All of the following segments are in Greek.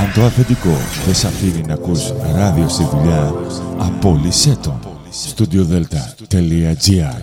Αν το αφεντικό δεν σ' αφήνει να ακούς ράδιο στη δουλειά, απόλυσέ το. studiodelta.gr.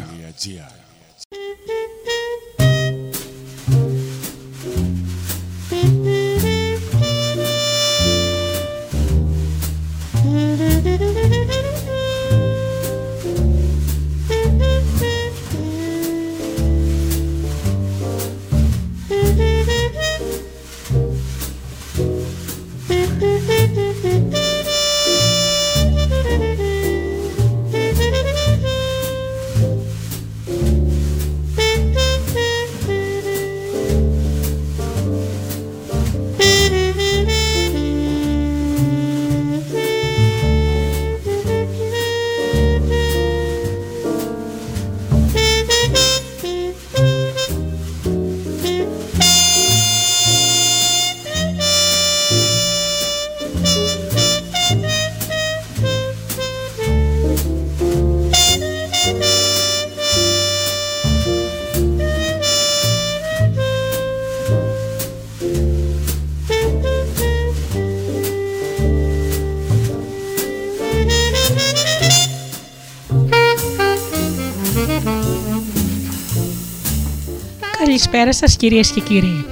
Καλησπέρα σας κυρίες και κύριοι.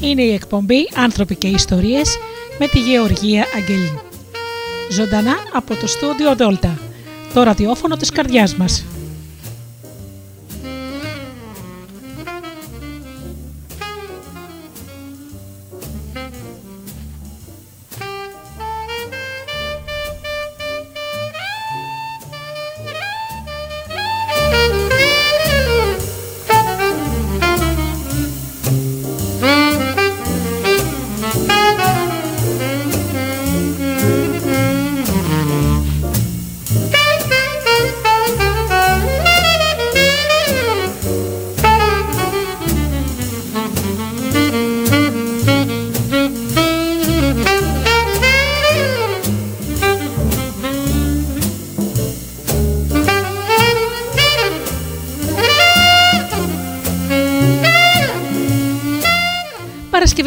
Είναι η εκπομπή «Άνθρωποι και Ιστορίες» με τη Γεωργία Αγγελή. Ζωντανά από το στούντιο Δέλτα, το ραδιόφωνο της καρδιάς μας.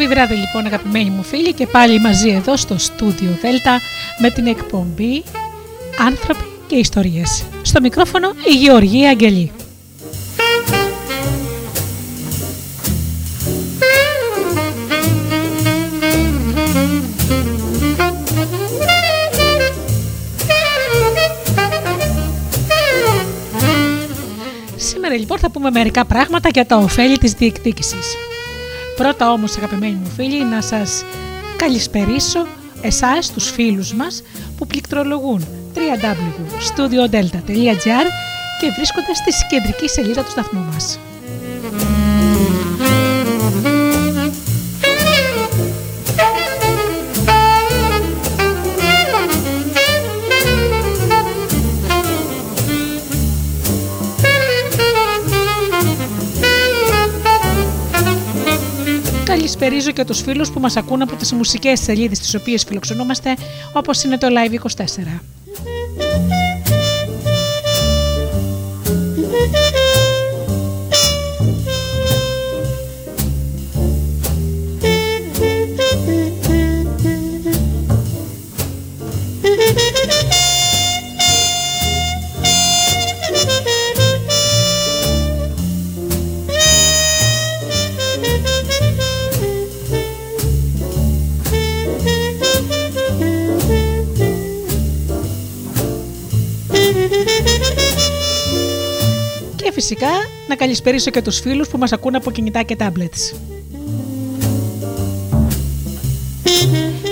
Βράδυ λοιπόν αγαπημένοι μου φίλοι και πάλι μαζί εδώ στο στούντιο Δέλτα με την εκπομπή «Άνθρωποι και Ιστορίες». Στο μικρόφωνο η Γεωργία Αγγελή. Σήμερα λοιπόν θα πούμε μερικά πράγματα για τα ωφέλη της διεκδίκησης. Πρώτα όμως αγαπημένοι μου φίλοι να σας καλησπερίσω εσάς τους φίλους μας που πληκτρολογούν www.studiodelta.gr και βρίσκονται στη κεντρική σελίδα του σταθμού μας. Καλησπερίζω και τους φίλους που μας ακούν από τις μουσικές σελίδες τις οποίες φιλοξενούμαστε, όπως είναι το Live 24. Φυσικά, να καλησπερίσω και τους φίλους που μας ακούν από κινητά και τάμπλετς.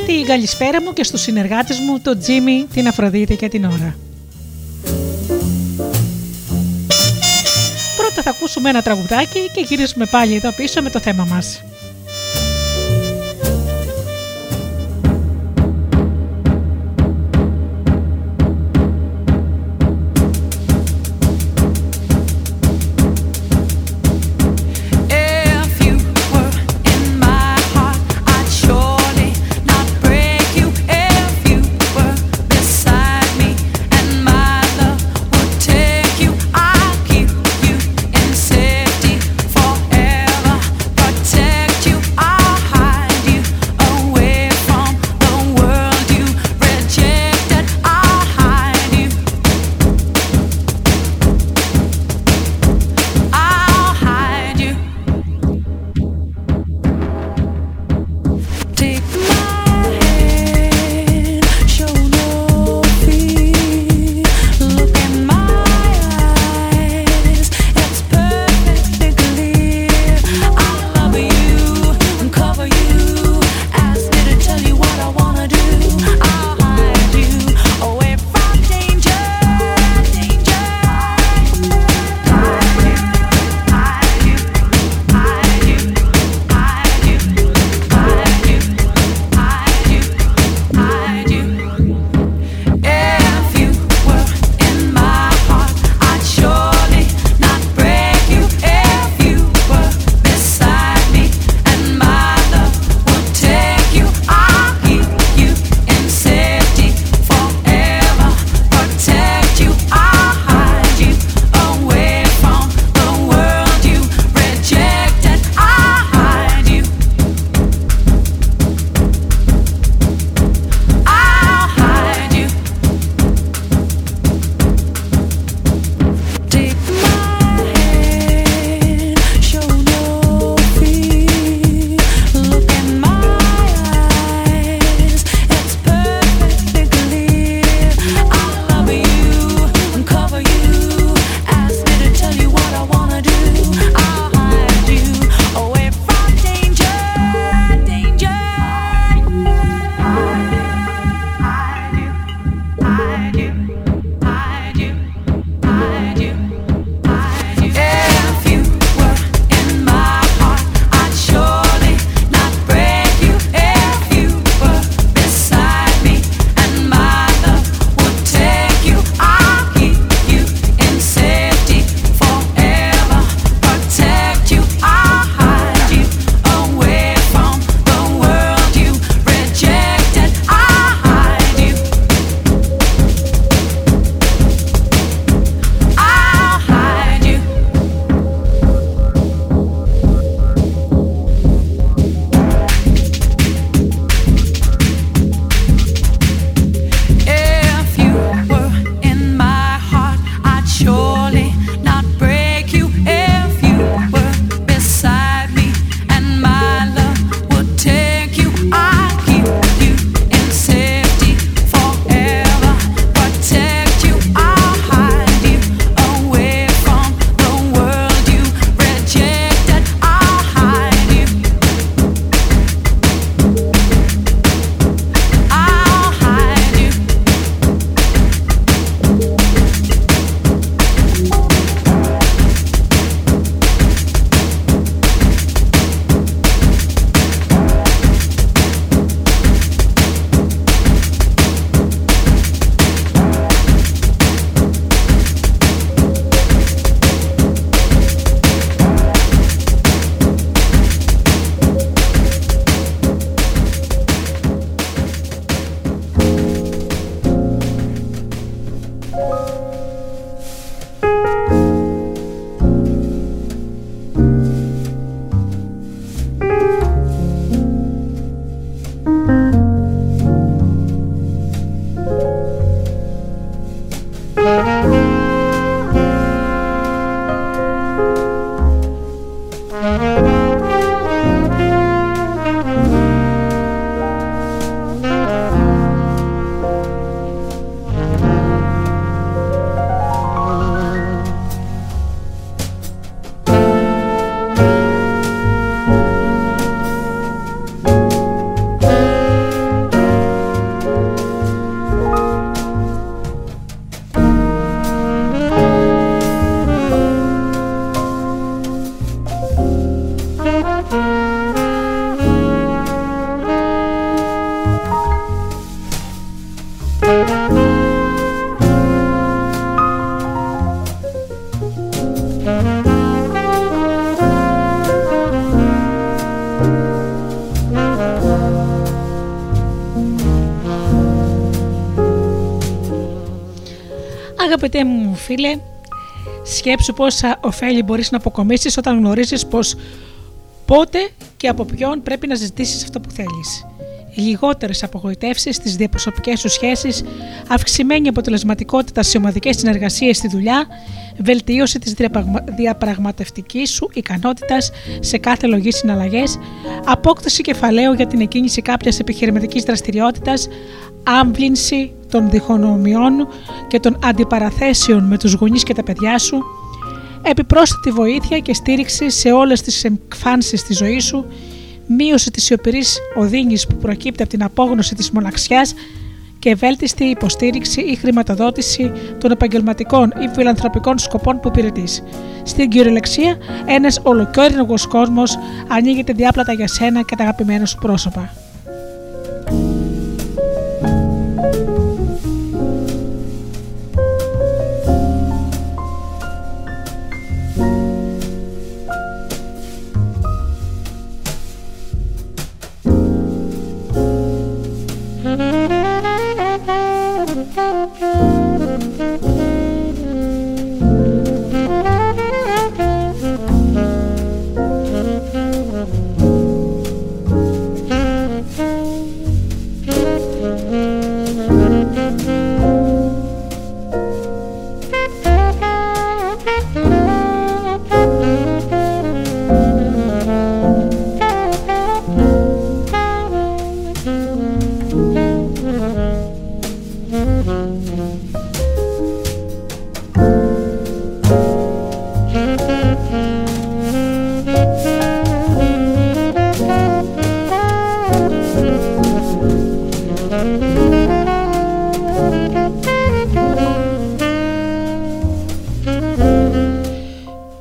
Την καλησπέρα μου και στους συνεργάτες μου, τον Τζίμι, την Αφροδίτη και την Ώρα. Πρώτα θα ακούσουμε ένα τραγουδάκι και γυρίσουμε πάλι εδώ πίσω με το θέμα μας. Say Αγαπητέ μου φίλε, σκέψου πόσα ωφέλη μπορείς να αποκομίσεις όταν γνωρίζεις πως πότε και από ποιον πρέπει να ζητήσεις αυτό που θέλεις. Λιγότερες απογοητεύσεις στις διαπροσωπικές σου σχέσεις, αυξημένη αποτελεσματικότητα σε ομαδικές συνεργασίες στη δουλειά, βελτίωση της διαπραγματευτικής σου ικανότητας σε κάθε λογή συναλλαγές, απόκτηση κεφαλαίου για την εκκίνηση κάποιας επιχειρηματικής δραστηριότητας, άμβλυνση των διχονομιών και των αντιπαραθέσεων με τους γονείς και τα παιδιά σου, επιπρόσθετη βοήθεια και στήριξη σε όλες τις εμφάνσεις της ζωής σου, μείωση της σιωπηρής οδύνης που προκύπτει από την απόγνωση της μοναξιάς και βέλτιστη υποστήριξη ή χρηματοδότηση των επαγγελματικών ή φιλανθρωπικών σκοπών που υπηρετείς. Στην κυριολεξία, ένας ολοκαίρινος κόσμος ανοίγεται διάπλατα για σένα και τα αγαπημένα σου πρόσωπα.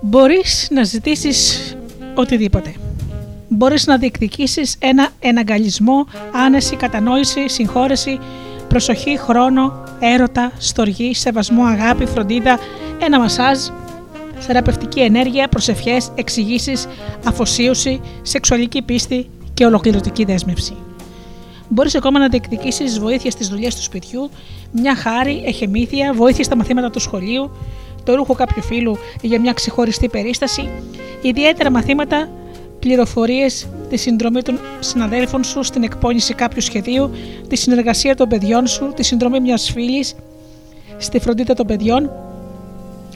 Μπορείς να ζητήσεις οτιδήποτε. Μπορείς να διεκδικήσεις ένα εναγκαλισμό, άνεση, κατανόηση, συγχώρεση, προσοχή, χρόνο, έρωτα, στοργή, σεβασμό, αγάπη, φροντίδα, ένα μασάζ, θεραπευτική ενέργεια, προσευχές, εξηγήσεις, αφοσίωση, σεξουαλική πίστη και ολοκληρωτική δέσμευση. Μπορείς ακόμα να διεκδικήσεις βοήθεια στις δουλειές του σπιτιού, μια χάρη, εχεμήθεια, βοήθεια στα μαθήματα του σχολείου, το ρούχο κάποιου φίλου για μια ξεχωριστή περίσταση, ιδιαίτερα μαθήματα, πληροφορίες, τη συνδρομή των συναδέλφων σου στην εκπόνηση κάποιου σχεδίου, τη συνεργασία των παιδιών σου, τη συνδρομή μιας φίλης στη φροντίδα των παιδιών,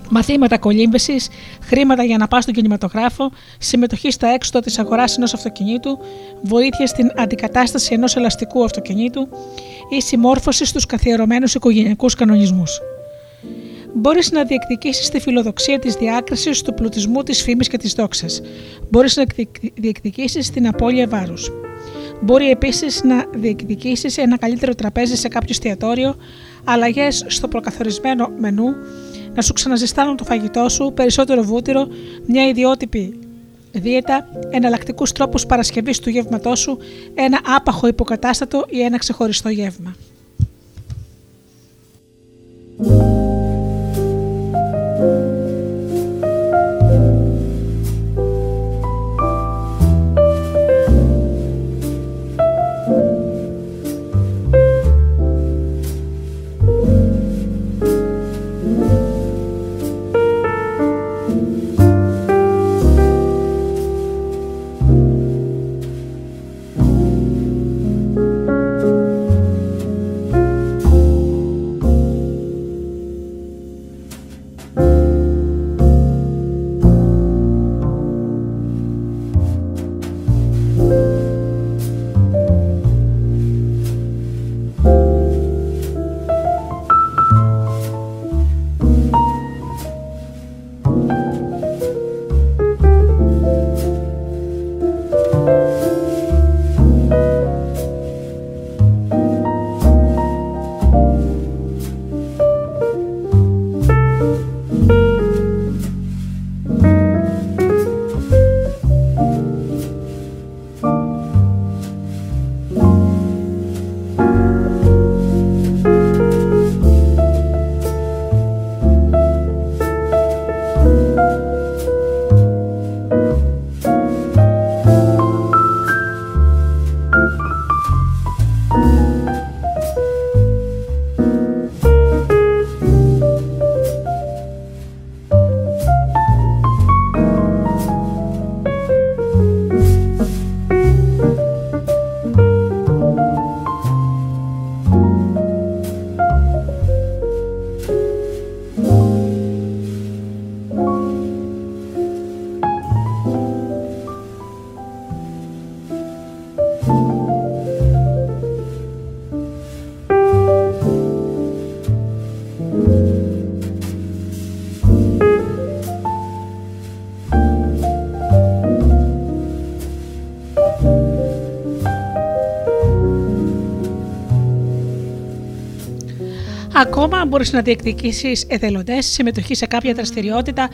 μαθήματα κολύμβησης, χρήματα για να πας στον κινηματογράφο, συμμετοχή στα έξοδα της αγοράς ενός αυτοκινήτου, βοήθεια στην αντικατάσταση ενός ελαστικού αυτοκινήτου ή συμμόρφωση στους καθιερωμένους οικογενειακούς κανονισμούς. Μπορείς να διεκδικήσεις τη φιλοδοξία της διάκρισης, του πλουτισμού, της φήμης και της δόξας. Μπορείς να διεκδικήσεις την απώλεια βάρους. Μπορεί επίσης να διεκδικήσεις ένα καλύτερο τραπέζι σε κάποιο εστιατόριο, αλλαγές στο προκαθορισμένο μενού, να σου ξαναζεστάνουν το φαγητό σου, περισσότερο βούτυρο, μια ιδιότυπη δίαιτα, εναλλακτικούς τρόπους παρασκευής του γεύματός σου, ένα άπαχο υποκατάστατο ή ένα ξεχωριστό γεύμα. Ακόμα μπορείς να διεκδικήσεις εθελοντές, συμμετοχή σε κάποια δραστηριότητα,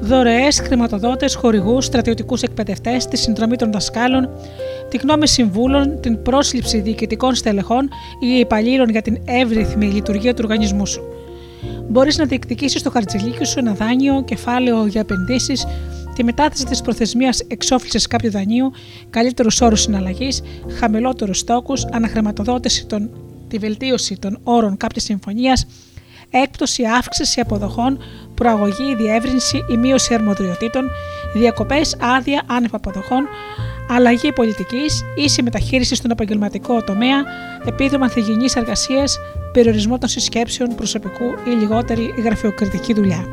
δωρεές, χρηματοδότες, χορηγούς, στρατιωτικούς εκπαιδευτές, τη συνδρομή των δασκάλων, τη γνώμη συμβούλων, την πρόσληψη διοικητικών στελεχών ή υπαλλήλων για την εύρυθμη λειτουργία του οργανισμού σου. Μπορείς να διεκδικήσεις το χαρτζηλίκι σου, ένα δάνειο, κεφάλαιο για επενδύσεις, τη μετάθεση της προθεσμίας εξόφλησης κάποιου δανείου, καλύτερους όρους συναλλαγής, χαμηλότερους στόκους, αναχρηματοδότηση τη βελτίωση των όρων κάποιας συμφωνίας, έκπτωση, αύξηση αποδοχών, προαγωγή, διεύρυνση ή μείωση αρμοδιοτήτων, διακοπές, άδεια, άνευ αποδοχών, αλλαγή πολιτικής, ίση μεταχείριση στον επαγγελματικό τομέα, επίδομα ανθυγιεινής εργασίας, περιορισμό των συσκέψεων προσωπικού ή λιγότερη γραφειοκρατική δουλειά.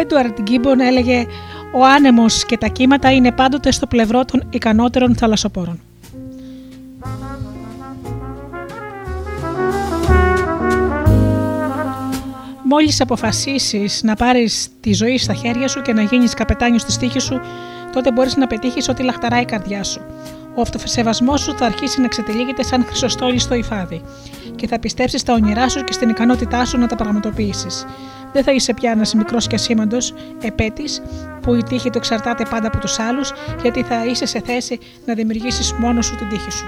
Έντουαρντ Γκίμπον έλεγε «Ο άνεμος και τα κύματα είναι πάντοτε στο πλευρό των ικανότερων θαλασσοπόρων». Μόλις αποφασίσεις να πάρεις τη ζωή στα χέρια σου και να γίνεις καπετάνιος της τύχης σου, τότε μπορείς να πετύχεις ό,τι λαχταράει η καρδιά σου. Ο αυτοσεβασμός σου θα αρχίσει να ξετυλίγεται σαν χρυσοστόλι στο υφάδι και θα πιστέψεις στα όνειρά σου και στην ικανότητά σου να τα πραγματοποιήσεις. Δεν θα είσαι πια ένας μικρός και ασήμαντος επέτης που η τύχη του εξαρτάται πάντα από τους άλλους, γιατί θα είσαι σε θέση να δημιουργήσεις μόνος σου την τύχη σου.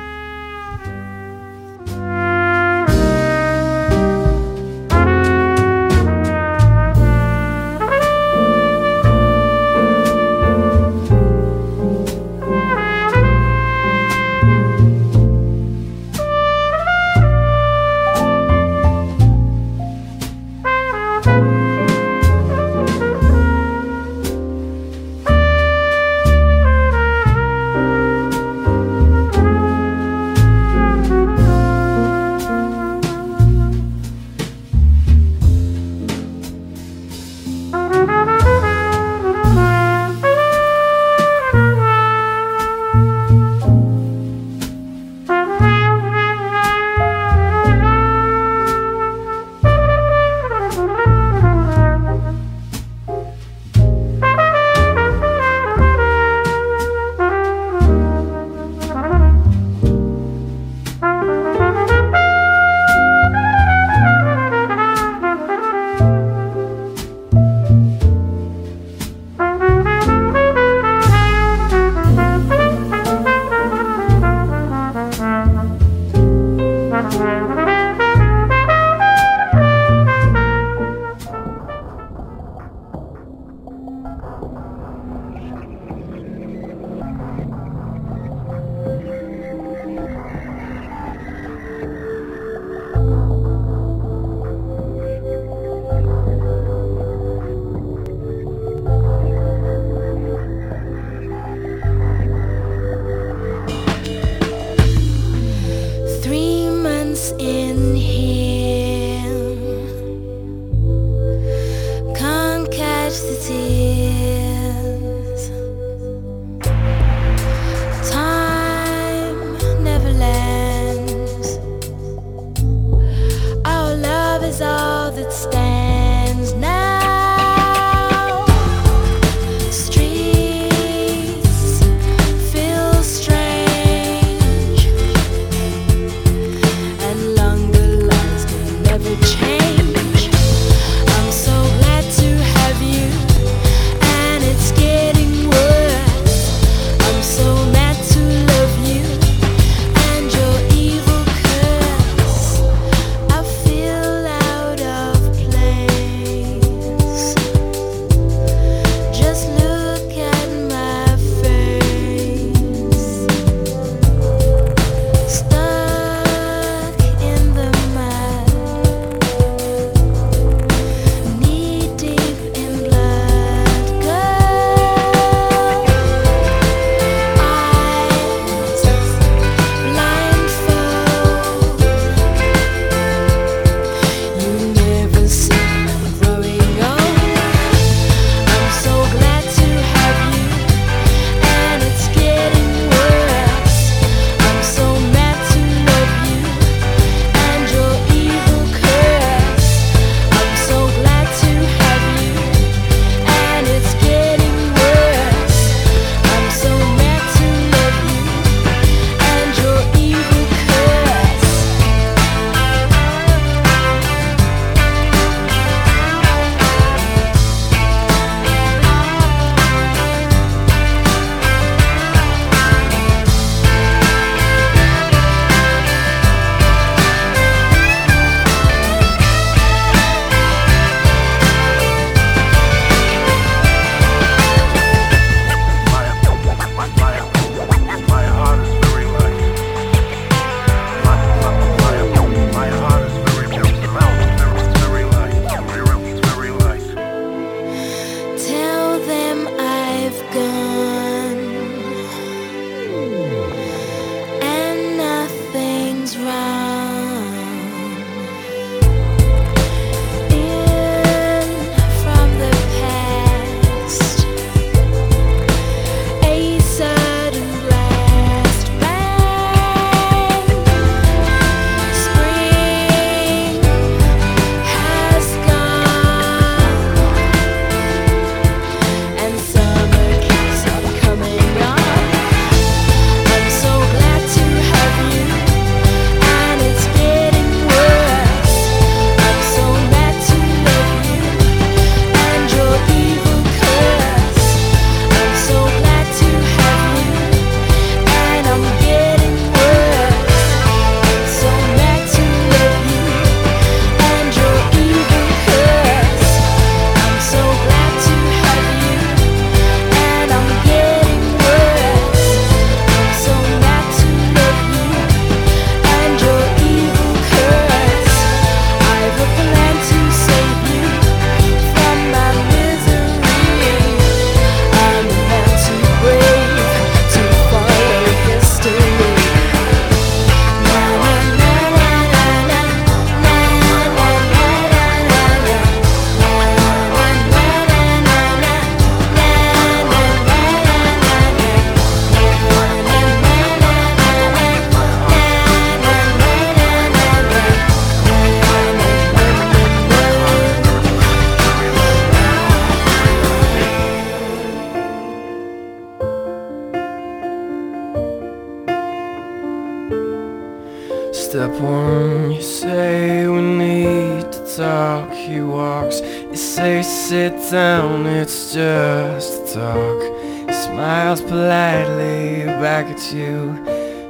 we need to talk. He walks, you say sit down, it's just talk. He smiles politely back at you,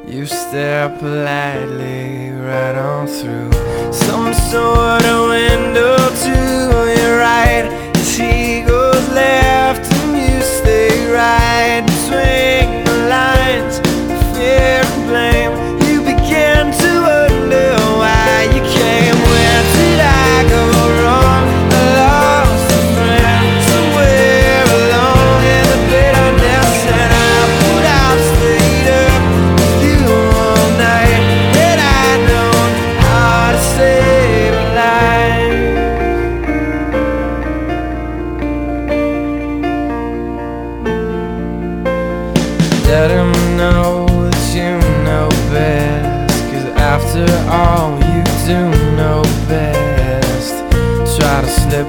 you stare politely right on through some sort of window to your right. As he goes left and you stay right, between the lines, fear and blame, you begin to wonder why you came. Where did I go wrong?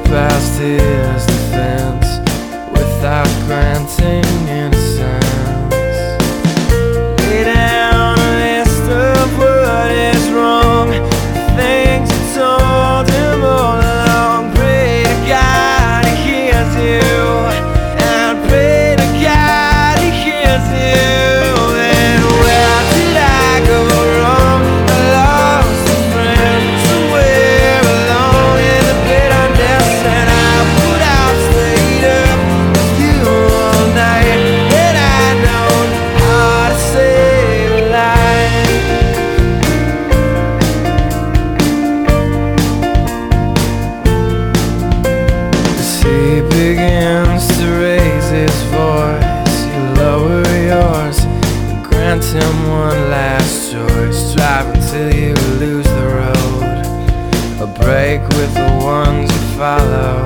Past his defense without granting innocence. Lay down a list of what is wrong, the things you told him all along. Pray to God he hears you, and pray to God he hears you. And where did I go? Follow.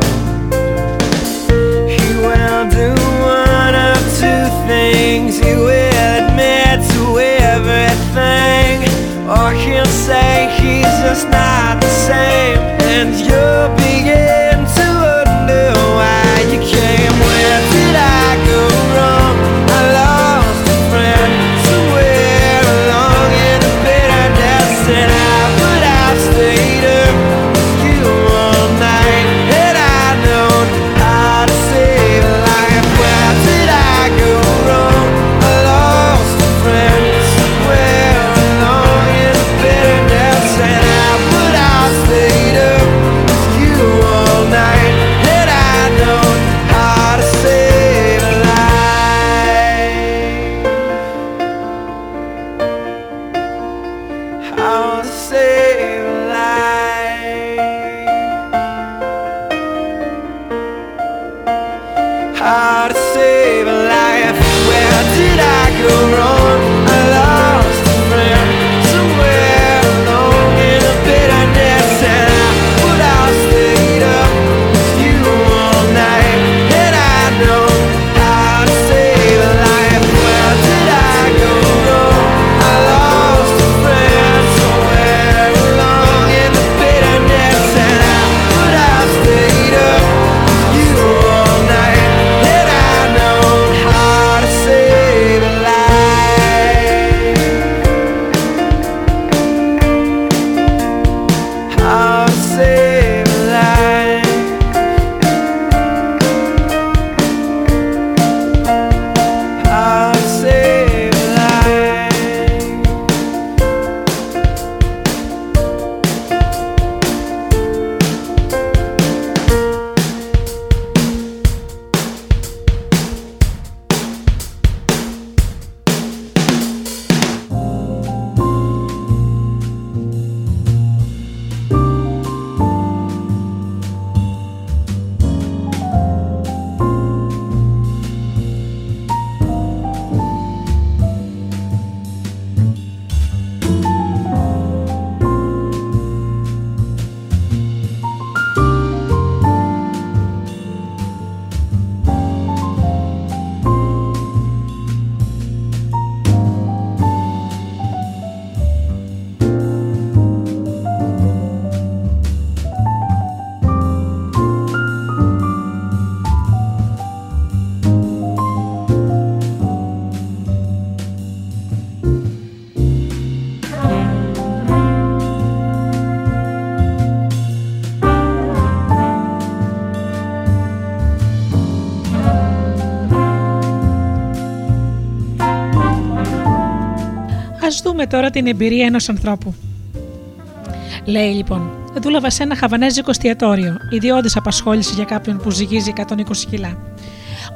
He will do one of two things. He will admit to everything, or he'll say he's just not the same. And you'll begin to wonder why you came. Where did I go wrong? I lost a friend somewhere along in the bitterness, and I would have stayed up. Ας δούμε τώρα την εμπειρία ενός ανθρώπου. Λέει λοιπόν: δούλευα σε ένα χαβανέζικο εστιατόριο, ιδιώδης απασχόληση για κάποιον που ζυγίζει 120 κιλά.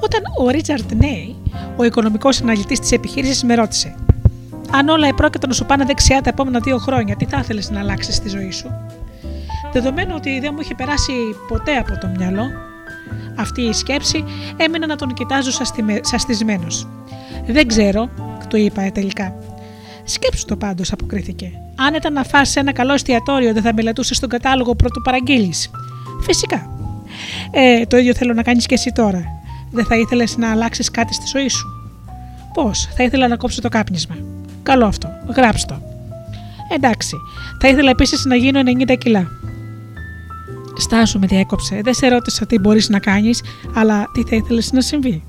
Όταν ο Ρίτσαρντ Νέι, ο οικονομικός αναλυτής της επιχείρησης, με ρώτησε: αν όλα επρόκειτον να σου πάνε δεξιά τα επόμενα 2 χρόνια, τι θα ήθελες να αλλάξεις στη ζωή σου? Δεδομένου ότι δεν μου είχε περάσει ποτέ από το μυαλό αυτή η σκέψη, έμεινα να τον κοιτάζω σαστισμένος. Δεν ξέρω, του είπα τελικά. Σκέψου το πάντως, αποκρίθηκε. Αν ήταν να φας σε ένα καλό εστιατόριο, δεν θα μελετούσες τον κατάλογο πρώτου παραγγείλεις? Φυσικά. Το ίδιο θέλω να κάνεις και εσύ τώρα. Δεν θα ήθελες να αλλάξεις κάτι στη ζωή σου? Πώς? Θα ήθελα να κόψω το κάπνισμα. Καλό αυτό. Γράψτε το. Εντάξει. Θα ήθελα επίσης να γίνω 90 κιλά. Στάσου, με διέκοψε. Δεν σε ρώτησα τι μπορείς να κάνεις, αλλά τι θα ήθελες να συμβεί.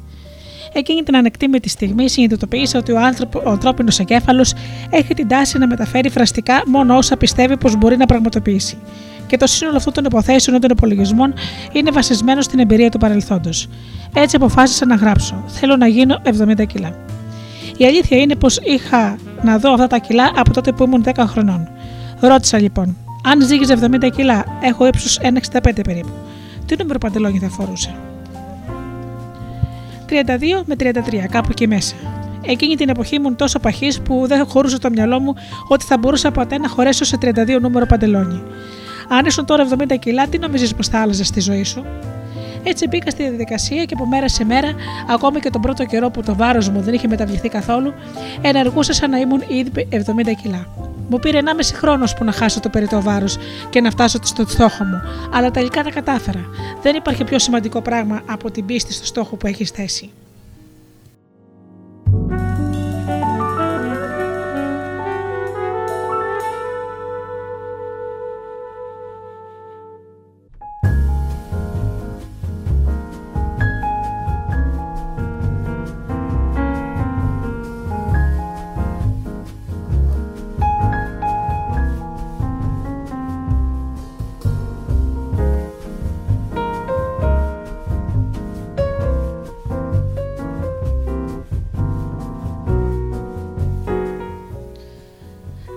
Εκείνη την ανεκτήμητη στιγμή συνειδητοποίησα ότι ο ανθρώπινος εγκέφαλος έχει την τάση να μεταφέρει φραστικά μόνο όσα πιστεύει πως μπορεί να πραγματοποιήσει. Και το σύνολο αυτών των υποθέσεων των υπολογισμών είναι βασισμένο στην εμπειρία του παρελθόντος. Έτσι αποφάσισα να γράψω. Θέλω να γίνω 70 κιλά. Η αλήθεια είναι πως είχα να δω αυτά τα κιλά από τότε που ήμουν 10 χρονών. Ρώτησα λοιπόν: αν ζύγιζε 70 κιλά, έχω ύψος 1,65 περίπου, τι νούμερο παντελόνι θα φορούσα? 32 με 33, κάπου εκεί μέσα. Εκείνη την εποχή ήμουν τόσο παχής που δεν χωρούσε το μυαλό μου ότι θα μπορούσα ποτέ να χωρέσω σε 32 νούμερο παντελόνι. Αν ήσουν τώρα 70 κιλά, τι νομίζεις πως θα άλλαζες στη ζωή σου? Έτσι μπήκα στη διαδικασία και από μέρα σε μέρα, ακόμη και τον πρώτο καιρό που το βάρος μου δεν είχε μεταβληθεί καθόλου, ενεργούσα σαν να ήμουν ήδη 70 κιλά. Μου πήρε 1,5 χρόνος που να χάσω το περιττό βάρος και να φτάσω στο στόχο μου, αλλά τελικά τα κατάφερα. Δεν υπάρχει πιο σημαντικό πράγμα από την πίστη στο στόχο που έχεις θέσει.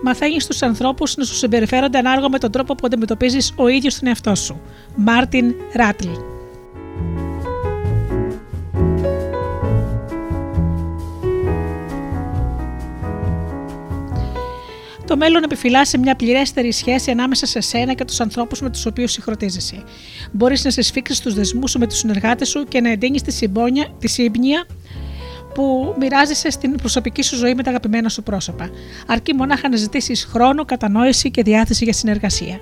Μαθαίνει στους ανθρώπους να σου συμπεριφέρονται ανάλογα με τον τρόπο που αντιμετωπίζεις ο ίδιος τον εαυτό σου. Μάρτιν Ράτλ. Το μέλλον επιφυλάσσει μια πληρέστερη σχέση ανάμεσα σε σένα και τους ανθρώπους με τους οποίους συγχρονίζεσαι. Μπορείς να συσφίξεις τους δεσμούς σου με τους συνεργάτες σου και να εντείνεις τη σύμπνοια που μοιράζεσαι στην προσωπική σου ζωή με τα αγαπημένα σου πρόσωπα, αρκεί μονάχα να ζητήσεις χρόνο, κατανόηση και διάθεση για συνεργασία.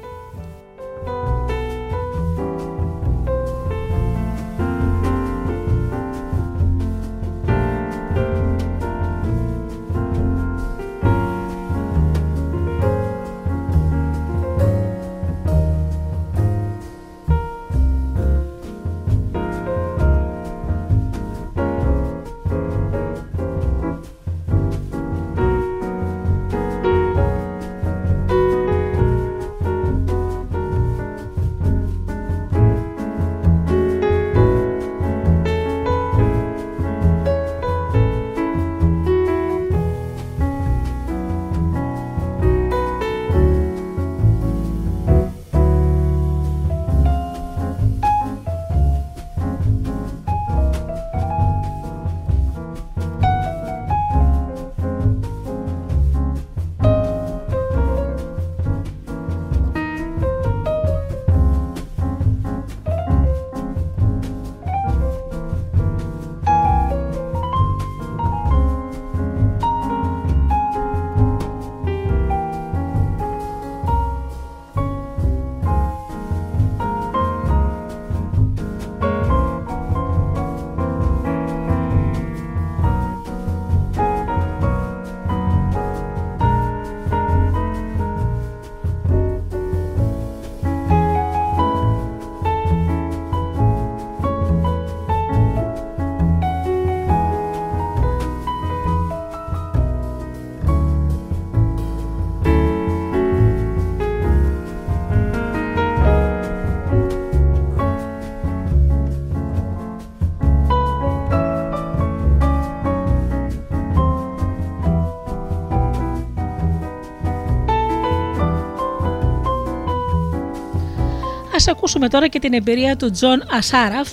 Ας ακούσουμε τώρα και την εμπειρία του Τζον Ασάραφ,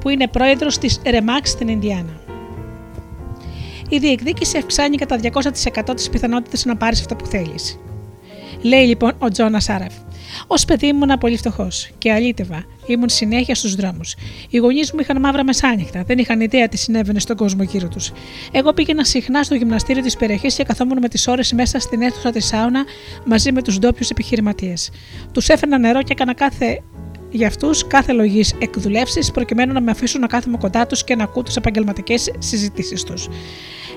που είναι πρόεδρος της RE/MAX στην Ινδιάνα. Η διεκδίκηση αυξάνει κατά 200% τις πιθανότητες να πάρεις αυτό που θέλεις. Λέει λοιπόν ο Τζον Ασάραφ: «Ως παιδί ήμουν πολύ φτωχός και αλήτευα. Ήμουν συνέχεια στους δρόμους. Οι γονείς μου είχαν μαύρα μεσάνυχτα, δεν είχαν ιδέα τι συνέβαινε στον κόσμο γύρω τους. Εγώ πήγαινα συχνά στο γυμναστήριο της περιοχής και καθόμουν με τις ώρες μέσα στην αίθουσα της σάουνα μαζί με τους ντόπιους επιχειρηματίες. Τους έφερνα νερό και έκανα για αυτούς κάθε λογής εκδουλεύσεις προκειμένου να με αφήσουν να κάθομαι κοντά τους και να ακούω τις επαγγελματικές συζητήσεις τους.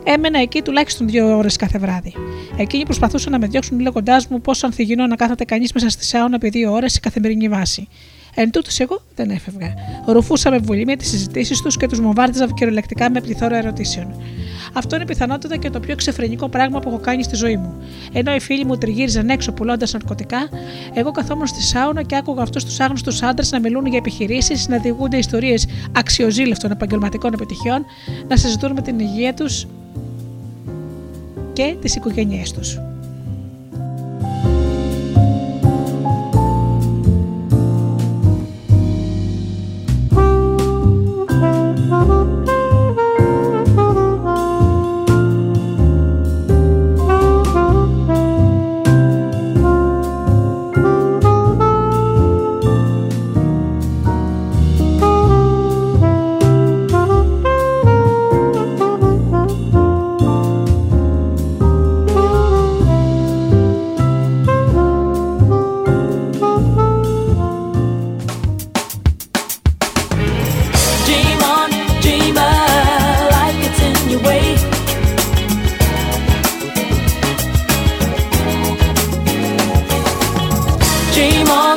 Έμενα εκεί τουλάχιστον 2 ώρες κάθε βράδυ. Εκείνοι προσπαθούσαν να με διώξουν λέγοντάς μου πόσο ανθυγιεινό να κάθεται κανείς μέσα στη σάουνα επί 2 ώρες σε καθημερινή βάση. Εν τούτης, εγώ δεν έφευγα. Ρουφούσα με βουλή με τις συζητήσεις τους και τους βομβάρδιζα κυριολεκτικά με πληθώρα ερωτήσεων. Αυτό είναι πιθανότατα και το πιο εξωφρενικό πράγμα που έχω κάνει στη ζωή μου. Ενώ οι φίλοι μου τριγύριζαν έξω πουλώντας ναρκωτικά, εγώ καθόμουν στη σάουνα και άκουγα αυτούς τους άγνωστους άντρες να μιλούν για επιχειρήσεις, να διηγούνται ιστορίες αξιοζήλευτων επαγγελματικών επιτυχιών, να συζητούν με την υγεία τους και τις οικογένειές τους». Dream on.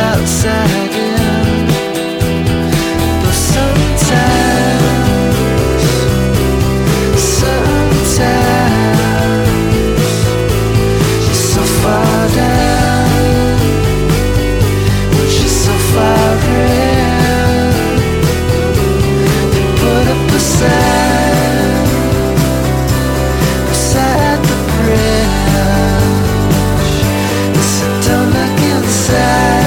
outside in. But sometimes you're so far down, but you're so far in. They put up a sign beside the bridge. They said don't look inside.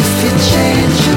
If you change your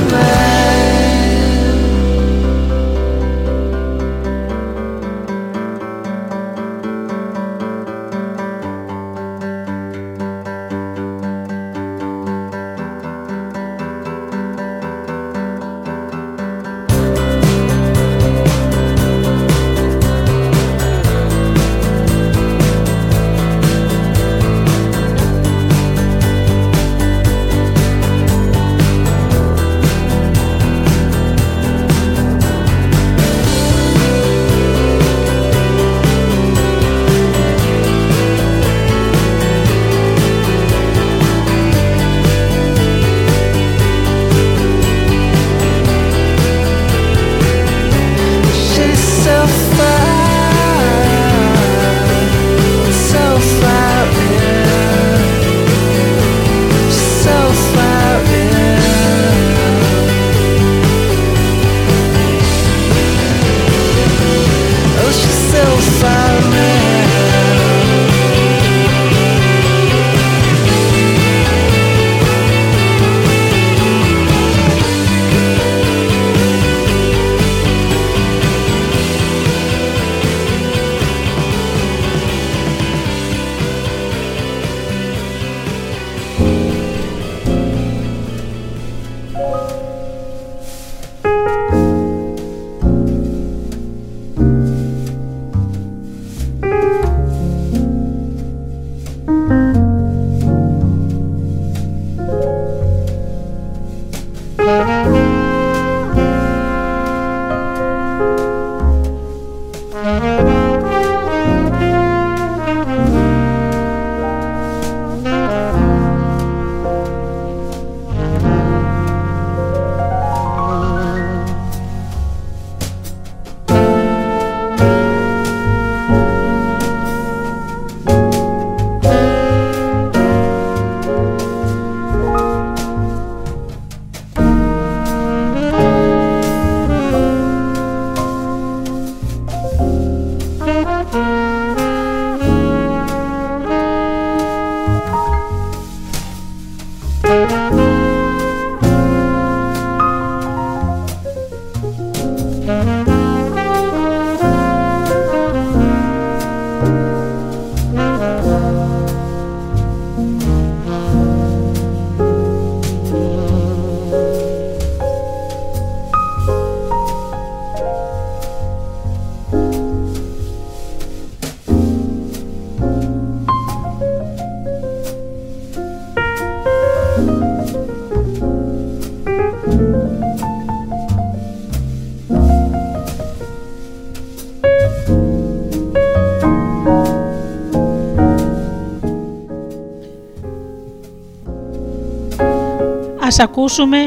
Ας ακούσουμε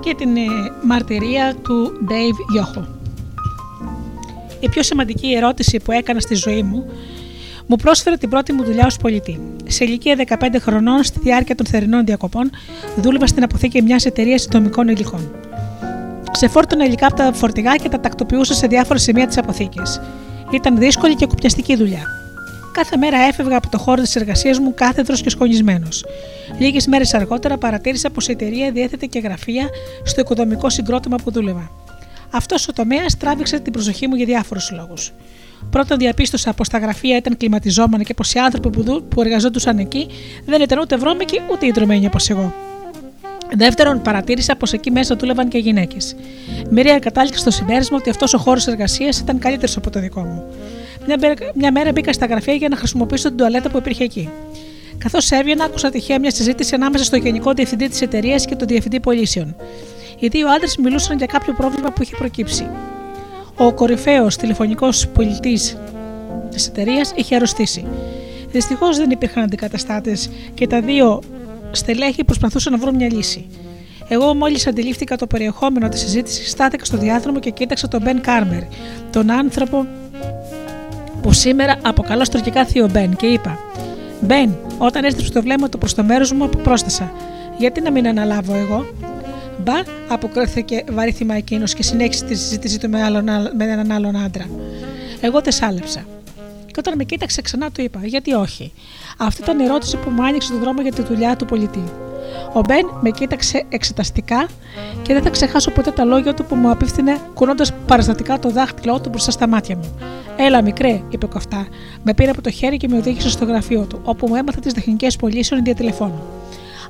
και την μαρτυρία του Dave Yoho. Η πιο σημαντική ερώτηση που έκανα στη ζωή μου πρόσφερε την πρώτη μου δουλειά ως πολιτή. Σε ηλικία 15 χρονών, στη διάρκεια των θερινών διακοπών, δούλευα στην αποθήκη μιας εταιρείας συντομικών υλικών. Ξεφόρτωνα υλικά από τα φορτηγά και τα τακτοποιούσα σε διάφορα σημεία της αποθήκης. Ήταν δύσκολη και κουπιαστική δουλειά. Κάθε μέρα έφευγα από το χώρο της εργασίας μου κάθεδρος και σκονισμένος. Λίγες μέρες αργότερα παρατήρησα πως η εταιρεία διέθετε και γραφεία στο οικοδομικό συγκρότημα που δούλευα. Αυτός ο τομέας τράβηξε την προσοχή μου για διάφορους λόγους. Πρώτον, διαπίστωσα πως τα γραφεία ήταν κλιματιζόμενα και πως οι άνθρωποι που εργαζόντουσαν εκεί δεν ήταν ούτε βρώμικοι ούτε ιδρωμένοι όπως εγώ. Δεύτερον, παρατήρησα πως εκεί μέσα δούλευαν και γυναίκες. Μοιραία κατάληξε στο συμπέρασμα ότι αυτός ο χώρος εργασίας ήταν καλύτερος από το δικό μου. Μια μέρα μπήκα στα γραφεία για να χρησιμοποιήσω την τουαλέτα που υπήρχε εκεί. Καθώς έβγαινα, άκουσα τυχαία μια συζήτηση ανάμεσα στο γενικό διευθυντή της εταιρείας και τον διευθυντή πωλήσεων. Οι δύο άντρες μιλούσαν για κάποιο πρόβλημα που είχε προκύψει. Ο κορυφαίος τηλεφωνικός πωλητής της εταιρείας είχε αρρωστήσει. Δυστυχώς δεν υπήρχαν αντικαταστάτες και τα δύο στελέχη προσπαθούσαν να βρουν μια λύση. Εγώ μόλις αντιλήφθηκα το περιεχόμενο της συζήτησης, στάθηκα στο διάδρομο και κοίταξα τον Μπεν Κάρμερ, τον άνθρωπο που σήμερα αποκαλώ στοργικά θείο Μπεν, και είπα: «Μπεν», όταν έστριψε το βλέμμα του προς το μέρος μου, πρόσθεσα: «Γιατί να μην αναλάβω εγώ?» «Μπα», αποκρίθηκε βαρύθιμα εκείνος και συνέχισε τη συζήτησή του με έναν άλλον άντρα. Εγώ τεσάλεψα. Και όταν με κοίταξε ξανά, του είπα: «Γιατί όχι?» Αυτή ήταν η ερώτηση που μου άνοιξε τον δρόμο για τη δουλειά του πολιτή. Ο Μπεν με κοίταξε εξεταστικά και δεν θα ξεχάσω ποτέ τα λόγια του που μου απίφθινε, κουνώντας παραστατικά το δάχτυλό του μπροστά στα μάτια μου. «Έλα, μικρέ», είπε κοφτά. Με πήρε από το χέρι και με οδήγησε στο γραφείο του, όπου μου έμαθα τις τεχνικές πωλήσεων δια τηλεφώνου.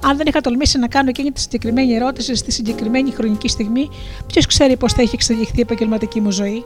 Αν δεν είχα τολμήσει να κάνω εκείνη τη συγκεκριμένη ερώτηση στη συγκεκριμένη χρονική στιγμή, ποιος ξέρει πώς θα είχε εξελιχθεί η επαγγελματική μου ζωή.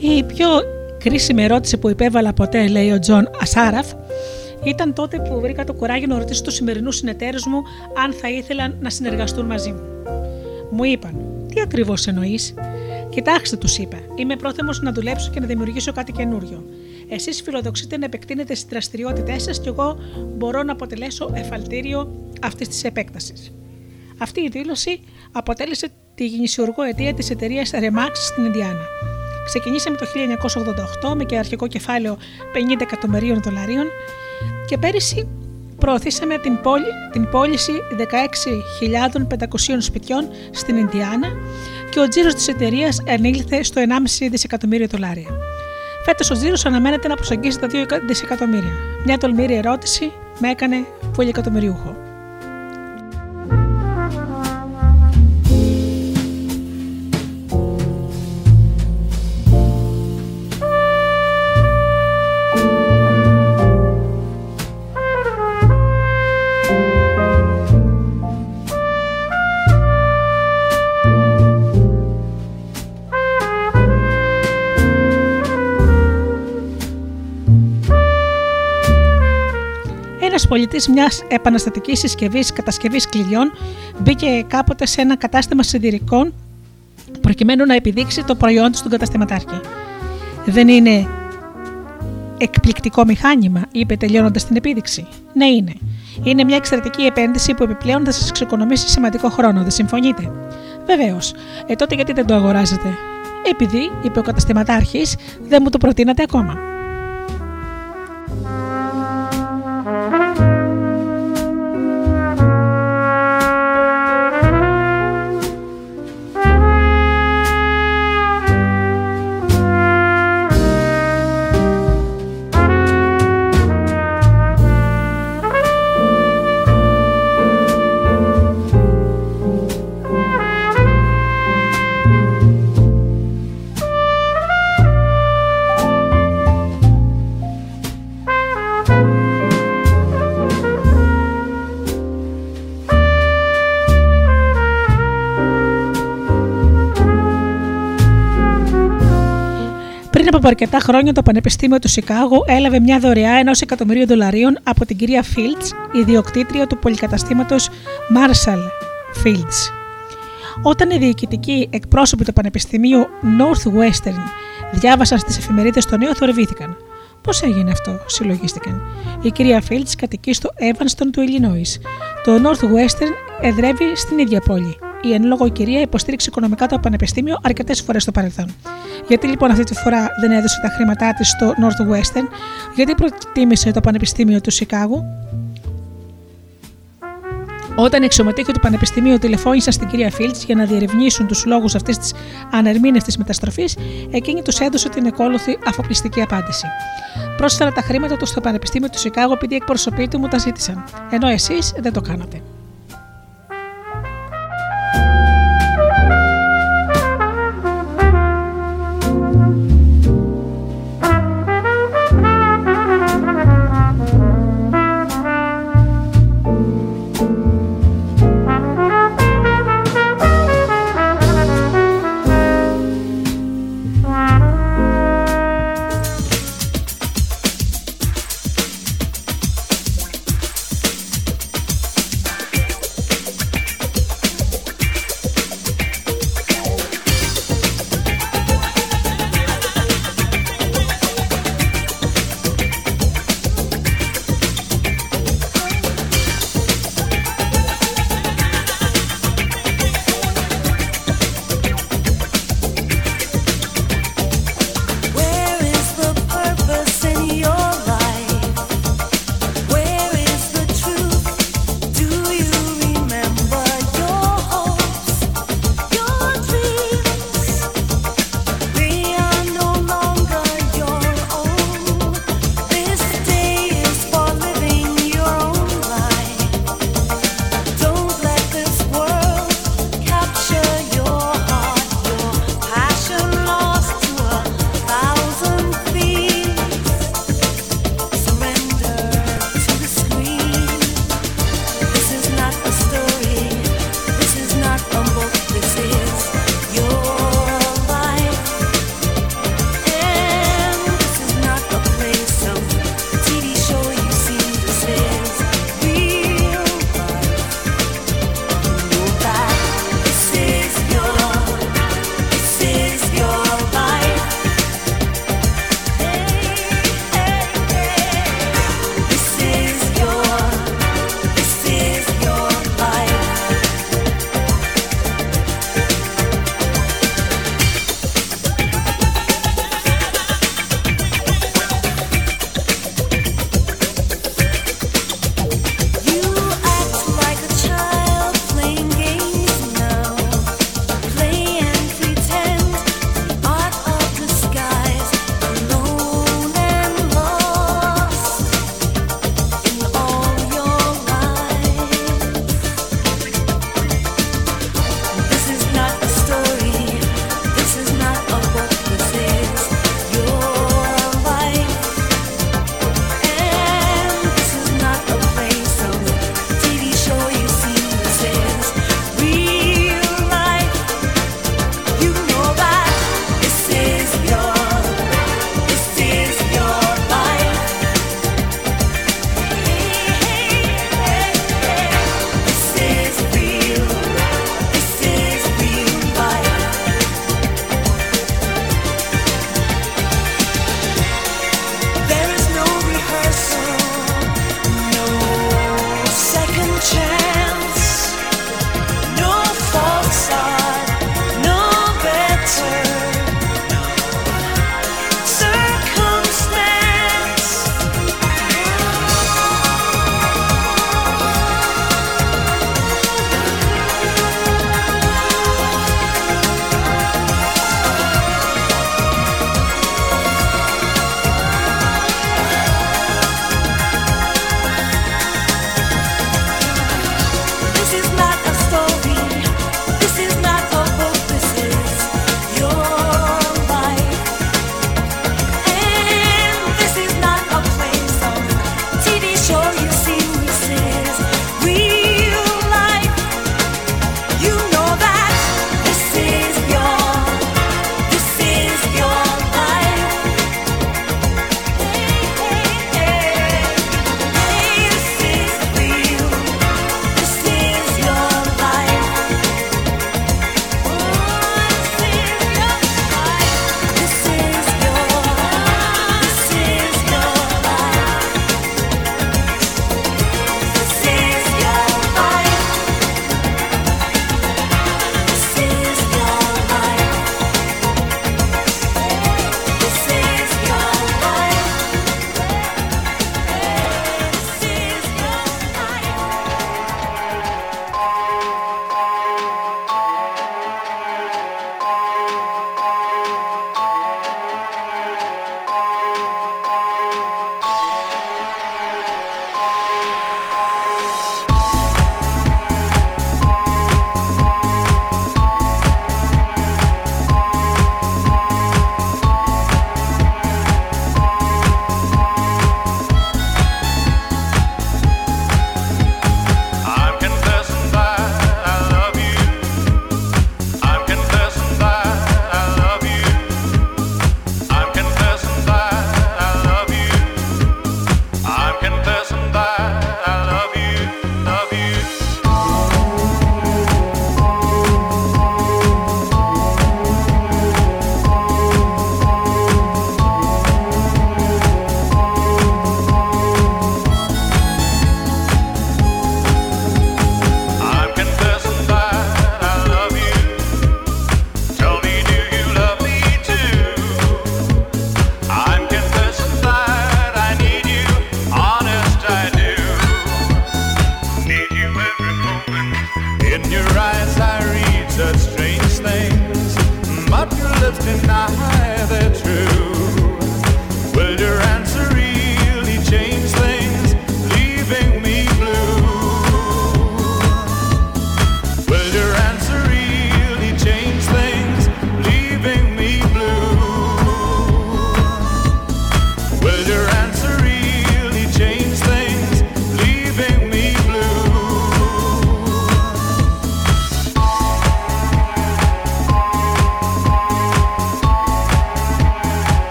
Η κρίσιμη ερώτηση που υπέβαλα ποτέ, λέει ο Τζον Ασάραφ, ήταν τότε που βρήκα το κουράγιο να ρωτήσω τους σημερινούς συνεταίρους μου αν θα ήθελαν να συνεργαστούν μαζί μου. Μου είπαν: «Τι ακριβώς εννοείς?» «Κοιτάξτε», τους είπα, «είμαι πρόθυμος να δουλέψω και να δημιουργήσω κάτι καινούριο. Εσείς φιλοδοξείτε να επεκτείνετε στις δραστηριότητές σας και εγώ μπορώ να αποτελέσω εφαλτήριο αυτής της επέκτασης». Αυτή η δήλωση αποτέλεσε τη γεννησιουργό αιτία της εταιρείας RE/MAX στην Ινδιάνα. Ξεκινήσαμε το 1988 με και αρχικό κεφάλαιο $50 εκατομμυρίων και πέρυσι προωθήσαμε την πώληση 16.500 σπιτιών στην Ινδιάνα και ο τζίρος της εταιρείας ανήλθε στο $1,5 δισεκατομμύριο. Φέτος ο τζίρος αναμένεται να προσεγγίσει τα $2 δισεκατομμύρια. Μια τολμήρη ερώτηση με έκανε πολυεκατομμυριούχο. Πολιτής μιας επαναστατικής συσκευής κατασκευής κλειδιών μπήκε κάποτε σε ένα κατάστημα συντηρικών προκειμένου να επιδείξει το προϊόν του στον καταστηματάρχη. «Δεν είναι εκπληκτικό μηχάνημα», είπε τελειώνοντας την επίδειξη. «Ναι, είναι. Είναι μια εξαιρετική επένδυση που επιπλέον θα σας εξοικονομήσει σημαντικό χρόνο. Δεν συμφωνείτε?» «Βεβαίως. Τότε γιατί δεν το αγοράζετε?» «Επειδή», είπε ο καταστηματάρχης, «δεν μου το προτείνατε ακόμα». Από αρκετά χρόνια το Πανεπιστήμιο του Σικάγο έλαβε μια δωρεά $1 εκατομμύριο από την κυρία Fields, ιδιοκτήτρια του πολυκαταστήματος Marshall Fields. Όταν οι διοικητικοί εκπρόσωποι του Πανεπιστημίου Northwestern διάβασαν στις εφημερίδες το νέο, θορυβήθηκαν. «Πώς έγινε αυτό?» συλλογίστηκαν. Η κυρία Fields κατοικεί στο Evanston του Illinois. Το Northwestern εδρεύει στην ίδια πόλη. Η εν λόγω κυρία υποστήριξε οικονομικά το Πανεπιστήμιο αρκετές φορές στο παρελθόν. Γιατί λοιπόν αυτή τη φορά δεν έδωσε τα χρήματά της στο Northwestern, γιατί προτίμησε το Πανεπιστήμιο του Σικάγου? Όταν οι αξιωματούχοι του Πανεπιστημίου τηλεφώνησαν στην κυρία Fields για να διερευνήσουν τους λόγους αυτής της ανερμήνης της μεταστροφής, εκείνη τους έδωσε την ακόλουθη αφοπλιστική απάντηση. «Πρόσφερα τα χρήματα του στο Πανεπιστήμιο του Σικάγου επειδή οι εκπρόσωποι του μου τα ζήτησαν, ενώ εσείς δεν το κάνατε».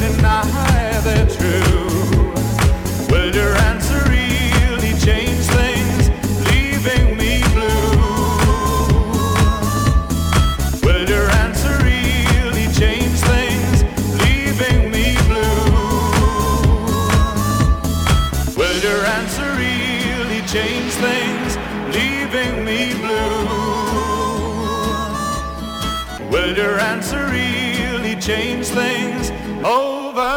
deny the truth? Will your answer really change things, leaving me blue? Will your answer really change things, leaving me blue? Will your answer really change things, leaving me blue? Will your answer really change things over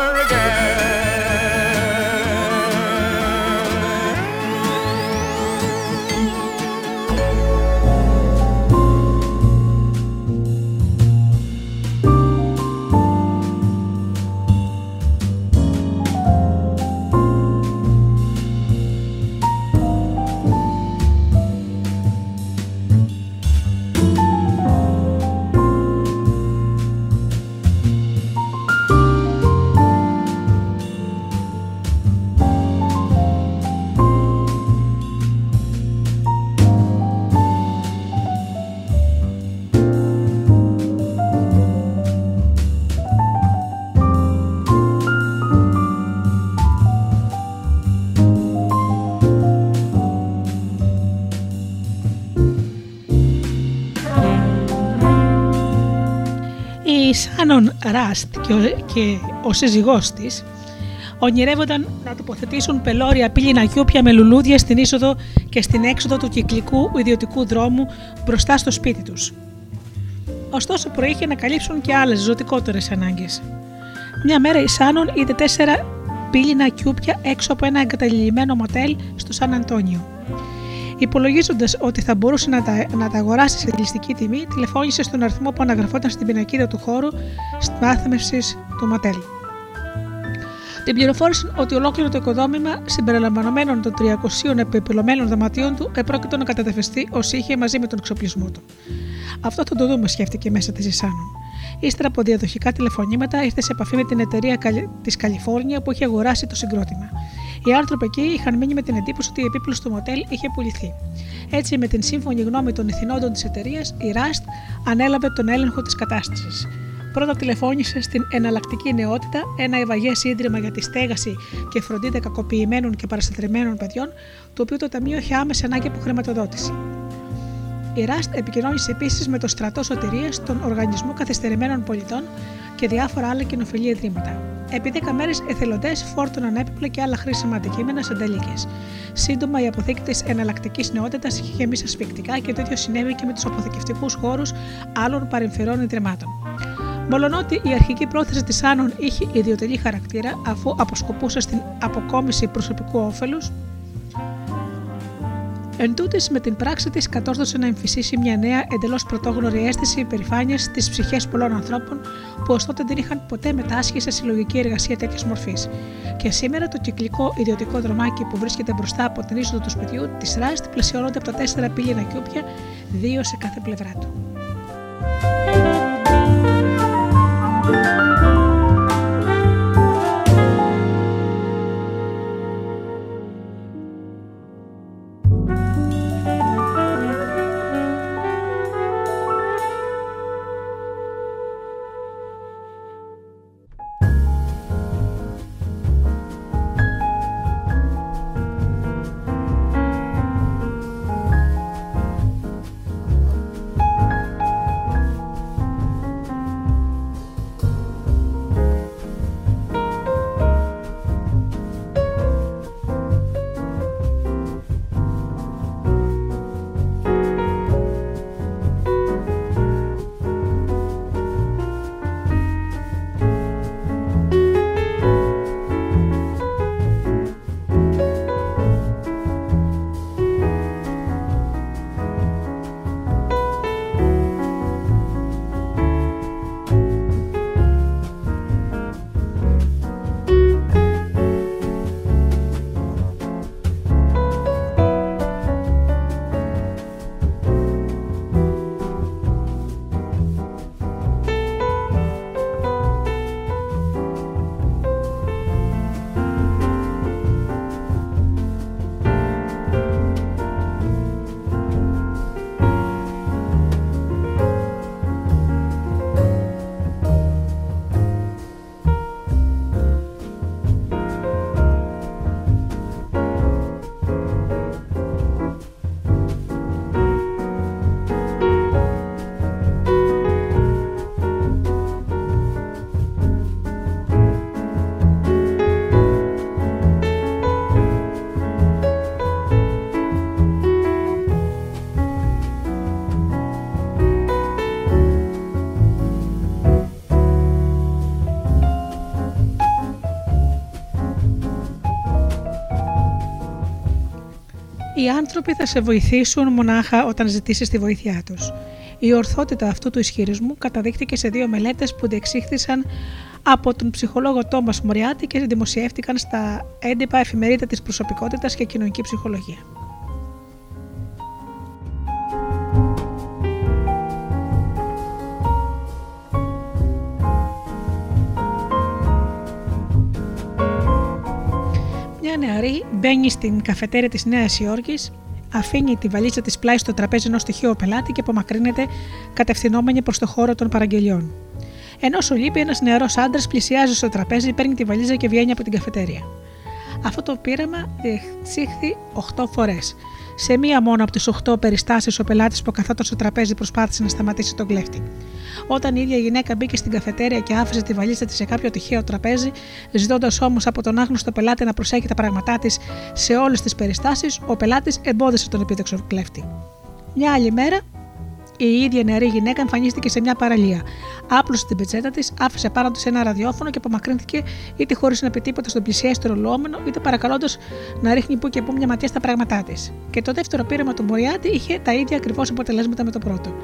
Σάνον Ραστ και ο σύζυγός της ονειρεύονταν να τοποθετήσουν πελώρια πύληνα γιούπια με λουλούδια στην είσοδο και στην έξοδο του κυκλικού ιδιωτικού δρόμου μπροστά στο σπίτι τους. Ωστόσο προείχε να καλύψουν και άλλες ζωτικότερες ανάγκες. Μια μέρα η Σάνον είδε 4 πύληνα γιούπια έξω από ένα εγκαταλειμμένο μοτέλ στο Σαν Αντώνιο. Υπολογίζοντας ότι θα μπορούσε να τα αγοράσει σε ληστική τιμή, τηλεφώνησε στον αριθμό που αναγραφόταν στην πινακίδα του χώρου στάθμευσης του μοτέλ. Την πληροφόρησαν ότι ολόκληρο το οικοδόμημα, συμπεριλαμβανομένων των 300 επιπυλωμένων δωματίων του, επρόκειτο να κατατεφεστεί ως είχε μαζί με τον εξοπλισμό του. Αυτό θα το δούμε, σκέφτηκε μέσα της η Σάνον. Ύστερα από διαδοχικά τηλεφωνήματα ήρθε σε επαφή με την εταιρεία της Καλιφόρνια που είχε αγοράσει το συγκρότημα. Οι άνθρωποι εκεί είχαν μείνει με την εντύπωση ότι η επίπλωση του μοτέλ είχε πουληθεί. Έτσι, με την σύμφωνη γνώμη των ηθινόντων της εταιρείας, η Ραστ ανέλαβε τον έλεγχο της κατάστασης. Πρώτα τηλεφώνησε στην Εναλλακτική Νεότητα, ένα ευαγές ίδρυμα για τη στέγαση και φροντίδα κακοποιημένων και παρασυντριμμένων παιδιών, το οποίο το Ταμείο είχε άμεσα ανάγκη από χρηματοδότηση. Η Ραστ επικοινώνησε επίσης με το Στρατό Σωτηρίας, τον Οργανισμό Καθυστερημένων Πολιτών και διάφορα άλλα κοινοφιλή ιδρύματα. Επί 10 μέρες εθελοντές φόρτωναν έπιπλα και άλλα χρήσιμα αντικείμενα σε νταλίκες. Σύντομα η αποθήκη της Εναλλακτικής Νεότητας είχε γεμίσει ασφυκτικά και το ίδιο συνέβη και με τους αποθηκευτικούς χώρους άλλων παρεμφερών ιδρυμάτων. Μολονότι η αρχική πρόθεση της Σάνον είχε ιδιωτελή χαρακτήρα, αφού αποσκοπούσε στην αποκόμιση προσωπικού όφελους, εν τούτης, με την πράξη της κατόρθωσε να εμφυσίσει μια νέα εντελώς πρωτόγνωρη αίσθηση υπερηφάνειας στις ψυχές πολλών ανθρώπων που ως τότε δεν είχαν ποτέ μετάσχει σε συλλογική εργασία τέτοιας μορφής. Και σήμερα το κυκλικό ιδιωτικό δρομάκι που βρίσκεται μπροστά από την είσοδο του σπιτιού της Ραστ πλαισιώνονται από τα 4 πύληνα κιούπια, 2 σε κάθε πλευρά του. Οι άνθρωποι θα σε βοηθήσουν μονάχα όταν ζητήσεις τη βοήθειά τους. Η ορθότητα αυτού του ισχυρισμού καταδείχθηκε σε δύο μελέτες που διεξήχθησαν από τον ψυχολόγο Τόμας Μωριάτη και δημοσιεύτηκαν στα έντυπα εφημερίδα της προσωπικότητας και κοινωνική ψυχολογία. Μια νεαρή μπαίνει στην καφετέρια της Νέας Υόρκης, αφήνει τη βαλίτσα της πλάι στο τραπέζι ενός τυχαίου πελάτη και απομακρύνεται κατευθυνόμενη προς το χώρο των παραγγελιών. Ενώ σου λείπει, ένας νεαρός άντρας πλησιάζει στο τραπέζι, παίρνει τη βαλίτσα και βγαίνει από την καφετέρια. Αυτό το πείραμα διεξήχθη 8 φορές. Σε μία μόνο από τις 8 περιστάσεις, ο πελάτης που καθόταν στο τραπέζι προσπάθησε να σταματήσει τον κλέφτη. Όταν η ίδια γυναίκα μπήκε στην καφετέρια και άφησε τη βαλίτσα της σε κάποιο τυχαίο τραπέζι, ζητώντας όμως από τον άγνωστο πελάτη να προσέχει τα πράγματά της σε όλες τις περιστάσεις, ο πελάτης εμπόδισε τον επίτευξο κλέφτη. Μια άλλη μέρα, η ίδια νεαρή γυναίκα εμφανίστηκε σε μια παραλία. Άπλωσε την πετσέτα της, άφησε πάνω της ένα ραδιόφωνο και απομακρύνθηκε είτε χωρίς να πει τίποτα στον πλησιέστερο λόμενο, είτε παρακαλώντας να ρίχνει που και που μια ματιά στα πράγματά της. Και το δεύτερο πείραμα του Μωριάτη είχε τα ίδια ακριβώς αποτελέσματα με το πρώτο.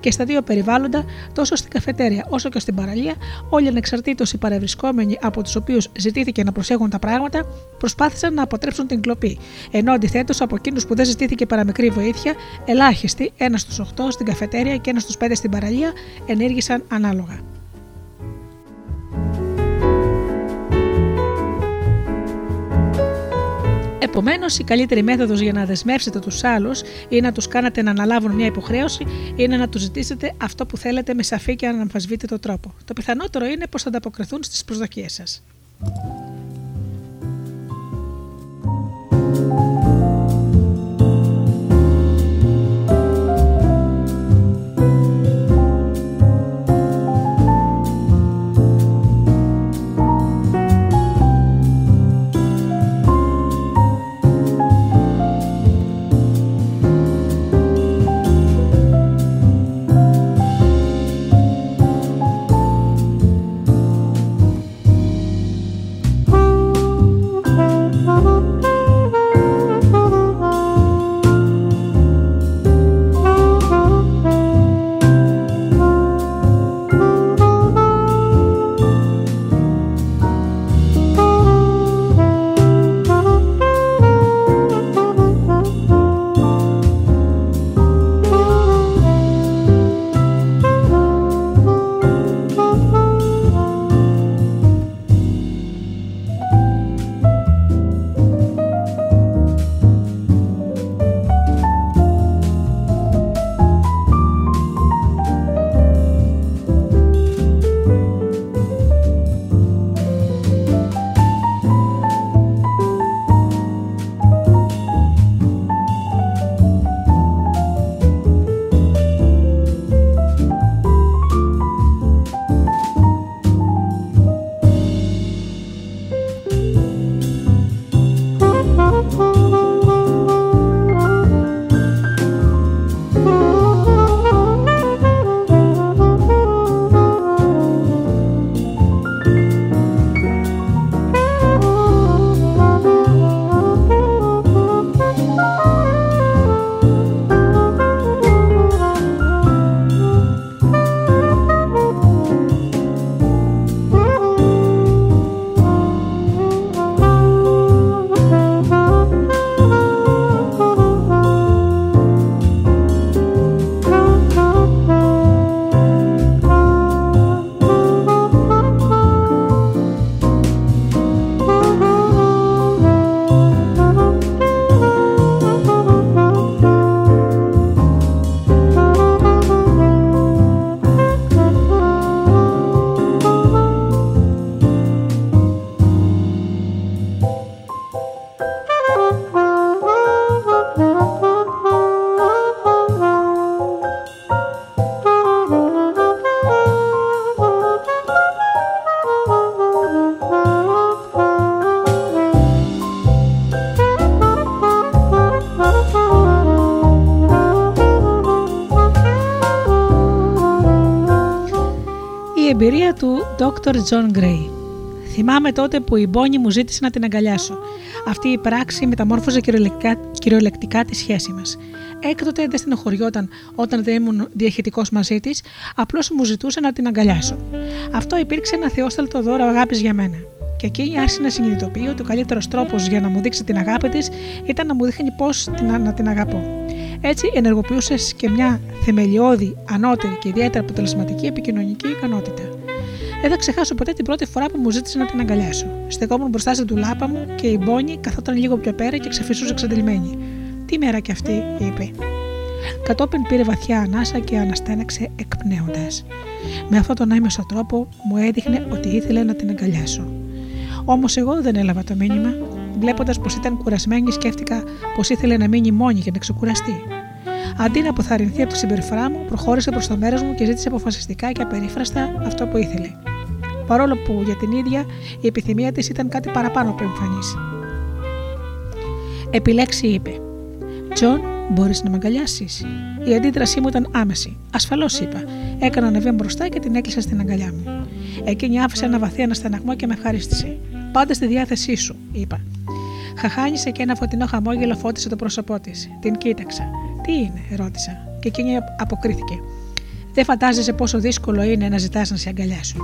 Και στα δύο περιβάλλοντα, τόσο στην καφετέρια όσο και στην παραλία, όλοι ανεξαρτήτως οι παρευρισκόμενοι από τους οποίους ζητήθηκε να προσέχουν τα πράγματα, προσπάθησαν να αποτρέψουν την κλοπή. Ενώ αντιθέτως από εκείνους που δεν ζητήθηκε παραμικρή βοήθεια, ελάχιστοι, 1 στους 8 στην καφετέρια και 1 στους 5 στην παραλία ενέργησαν ανάλογα. Επομένως, η καλύτερη μέθοδος για να δεσμεύσετε τους άλλους ή να τους κάνετε να αναλάβουν μια υποχρέωση είναι να τους ζητήσετε αυτό που θέλετε με σαφή και αναμφισβήτητο τρόπο. Το πιθανότερο είναι πως θα ανταποκριθούν στις προσδοκίες σας. Η εμπειρία του Dr. John Gray. Θυμάμαι τότε που η Μπόνι μου ζήτησε να την αγκαλιάσω. Αυτή η πράξη μεταμόρφωσε κυριολεκτικά τη σχέση μας. Έκτοτε δεν στενοχωριόταν όταν δεν ήμουν διαχειτικός μαζί της, απλώς μου ζητούσε να την αγκαλιάσω. Αυτό υπήρξε ένα θεόσταλτο δώρο αγάπης για μένα. Και εκείνη άρχισε να συνειδητοποιεί ότι ο καλύτερος τρόπος για να μου δείξει την αγάπη της ήταν να μου δείχνει πώς να την αγαπώ. Έτσι ενεργοποιούσε και μια θεμελιώδη, ανώτερη και ιδιαίτερα αποτελεσματική επικοινωνική ικανότητα. Δεν θα ξεχάσω ποτέ την πρώτη φορά που μου ζήτησε να την αγκαλιάσω. Στεκόμουν μπροστά στην ντουλάπα μου και η Μπόνι καθόταν λίγο πιο πέρα και ξεφυσούσε εξαντλημένη. «Τι μέρα κι αυτή», είπε. Κατόπιν πήρε βαθιά ανάσα και αναστέναξε εκπνέοντας. Με αυτόν τον άμεσο τρόπο μου έδειχνε ότι ήθελε να την αγκαλιάσω. Όμως εγώ δεν έλαβα το μήνυμα. Βλέποντας πως ήταν κουρασμένη, σκέφτηκα πως ήθελε να μείνει μόνη για να ξεκουραστεί. Αντί να αποθαρρυνθεί από τη συμπεριφορά μου, προχώρησε προς το μέρος μου και ζήτησε αποφασιστικά και απερίφραστα αυτό που ήθελε. Παρόλο που για την ίδια η επιθυμία της ήταν κάτι παραπάνω από εμφανής. «Επιλέξει», είπε. «Τζον, μπορείς να με αγκαλιάσεις?» Η αντίδρασή μου ήταν άμεση. «Ασφαλώς», είπα. Έκανα ένα βήμα μπροστά και την έκλεισα στην αγκαλιά μου. Εκείνη άφησε ένα βαθύ αναστεναγμό και με ευχαρίστησε. «Πάντα στη διάθεσή σου», είπα. Χαχάνισε και ένα φωτεινό χαμόγελο φώτισε το πρόσωπό της. Την κοίταξα. «Τι είναι?» ρώτησα. Και εκείνη αποκρίθηκε. «Δεν φαντάζεσαι πόσο δύσκολο είναι να ζητάς να σε αγκαλιάσουν».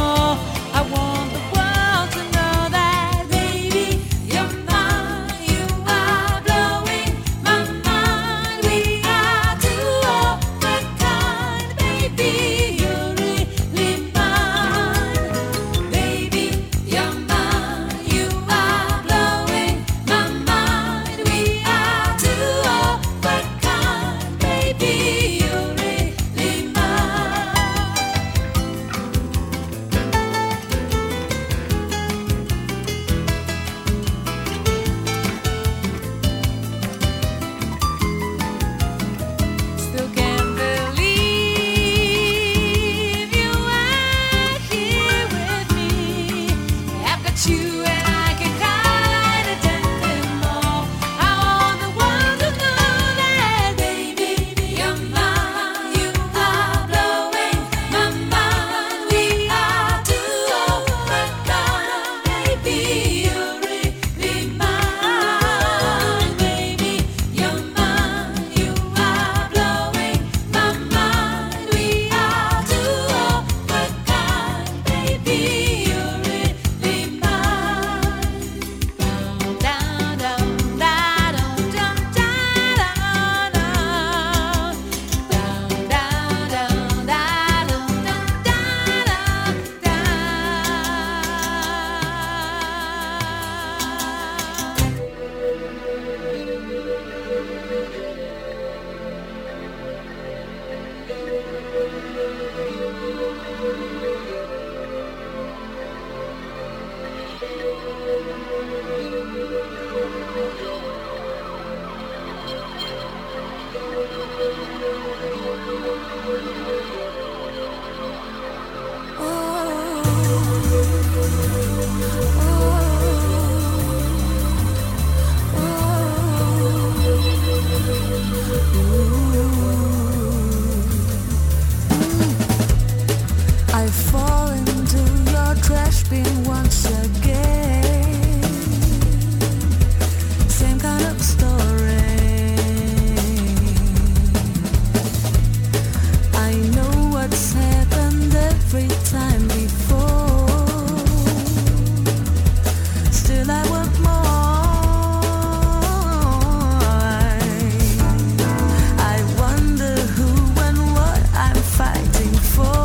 More. I fall into your trash bin once again. Same kind of story. I know what's happened every time before. Still I want more. I wonder who and what I'm fighting for.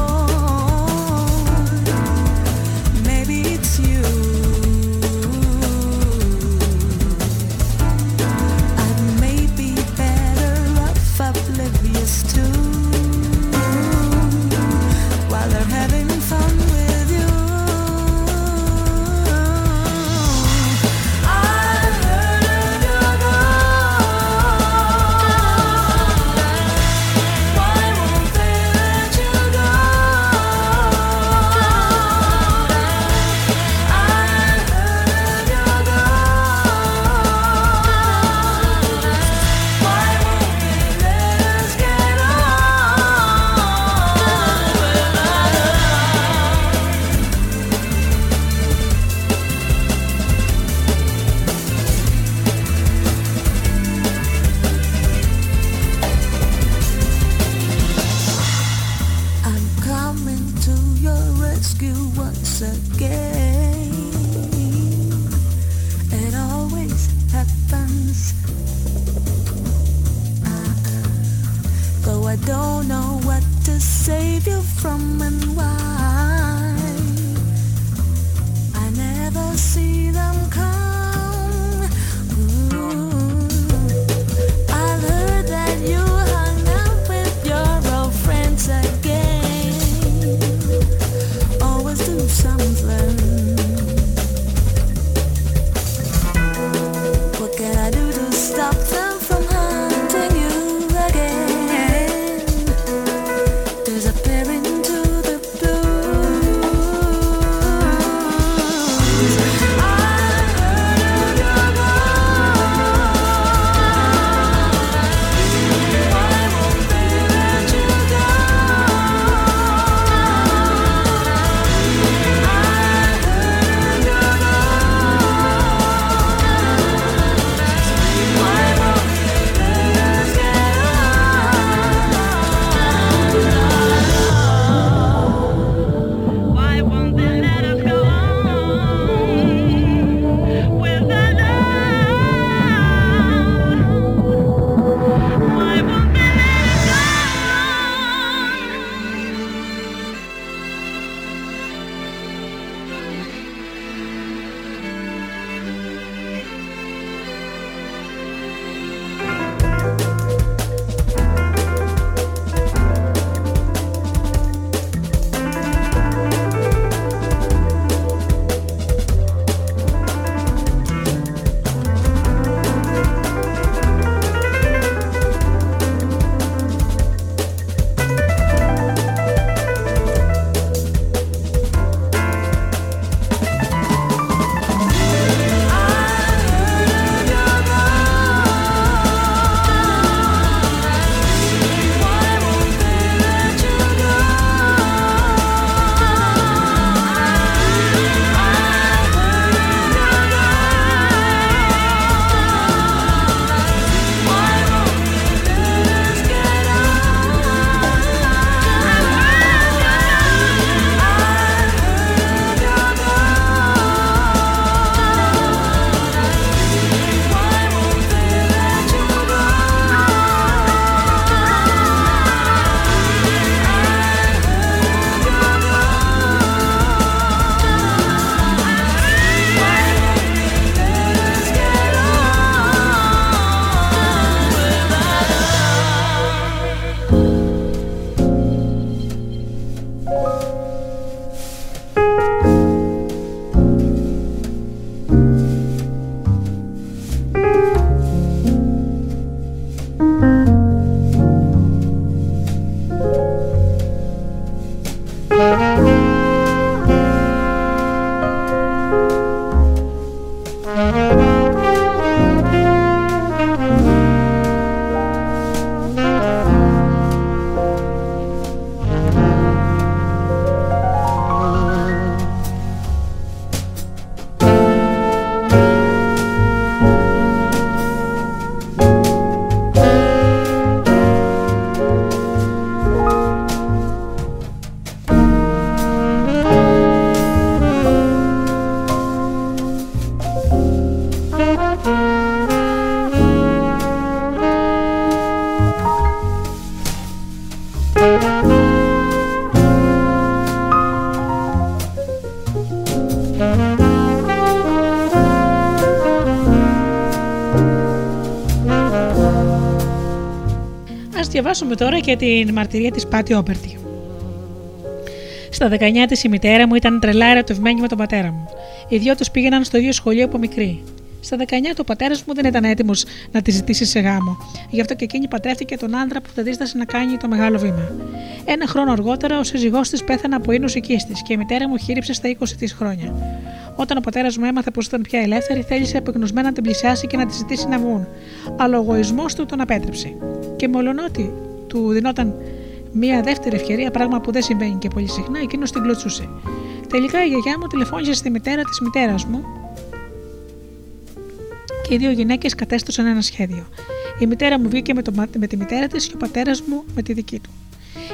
διαβάσουμε τώρα και την μαρτυρία της Πάτι Όπερτη. Στα 19 της η μητέρα μου ήταν τρελά ερωτευμένη με τον πατέρα μου. Οι δυο τους πήγαιναν στο ίδιο σχολείο από μικροί. Στα 19 ο πατέρας μου δεν ήταν έτοιμος να τη ζητήσει σε γάμο, γι' αυτό και εκείνη παντρεύτηκε τον άντρα που θα δίστασε να κάνει το μεγάλο βήμα. Ένα χρόνο αργότερα ο σύζυγός της πέθανε από ίνους οικής της και η μητέρα μου χείριψε στα 20 της χρόνια. Όταν ο πατέρας μου έμαθε πως ήταν πια ελεύθερη, θέλησε απεγνωσμένα να την πλησιάσει και να τη ζητήσει να βγουν, αλλά ο εγωισμός του τον απέτρεψε. Και μολονότι του δινόταν μια δεύτερη ευκαιρία, πράγμα που δεν συμβαίνει και πολύ συχνά, εκείνος την κλωτσούσε. Τελικά η γιαγιά μου τηλεφώνησε στη μητέρα της μητέρας μου. Και οι δύο γυναίκες κατέστρωσαν ένα σχέδιο. Η μητέρα μου βγήκε με τη μητέρα της και ο πατέρας μου με τη δική του.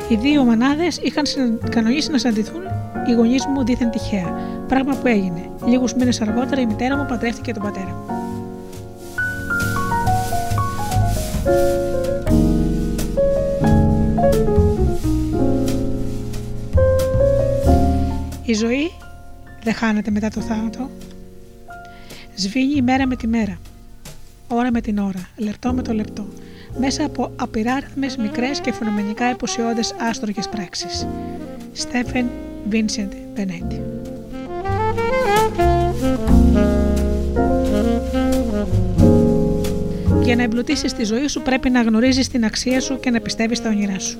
Οι δύο μανάδες είχαν κανονίσει να συναντηθούν οι γονείς μου δίθεν τυχαία. Πράγμα που έγινε. Λίγους μήνες αργότερα η μητέρα μου παντρεύτηκε τον πατέρα μου. Η ζωή δεν χάνεται μετά το θάνατο. Σβήνει η μέρα με τη μέρα, ώρα με την ώρα, λεπτό με το λεπτό, μέσα από απειράριθμες μικρές και φαινομενικά εποσιώδες άστρογες πράξεις. Στέφεν Βίνσεντ Μπενέ. Για να εμπλουτίσεις τη ζωή σου πρέπει να γνωρίζεις την αξία σου και να πιστεύεις στα όνειρά σου.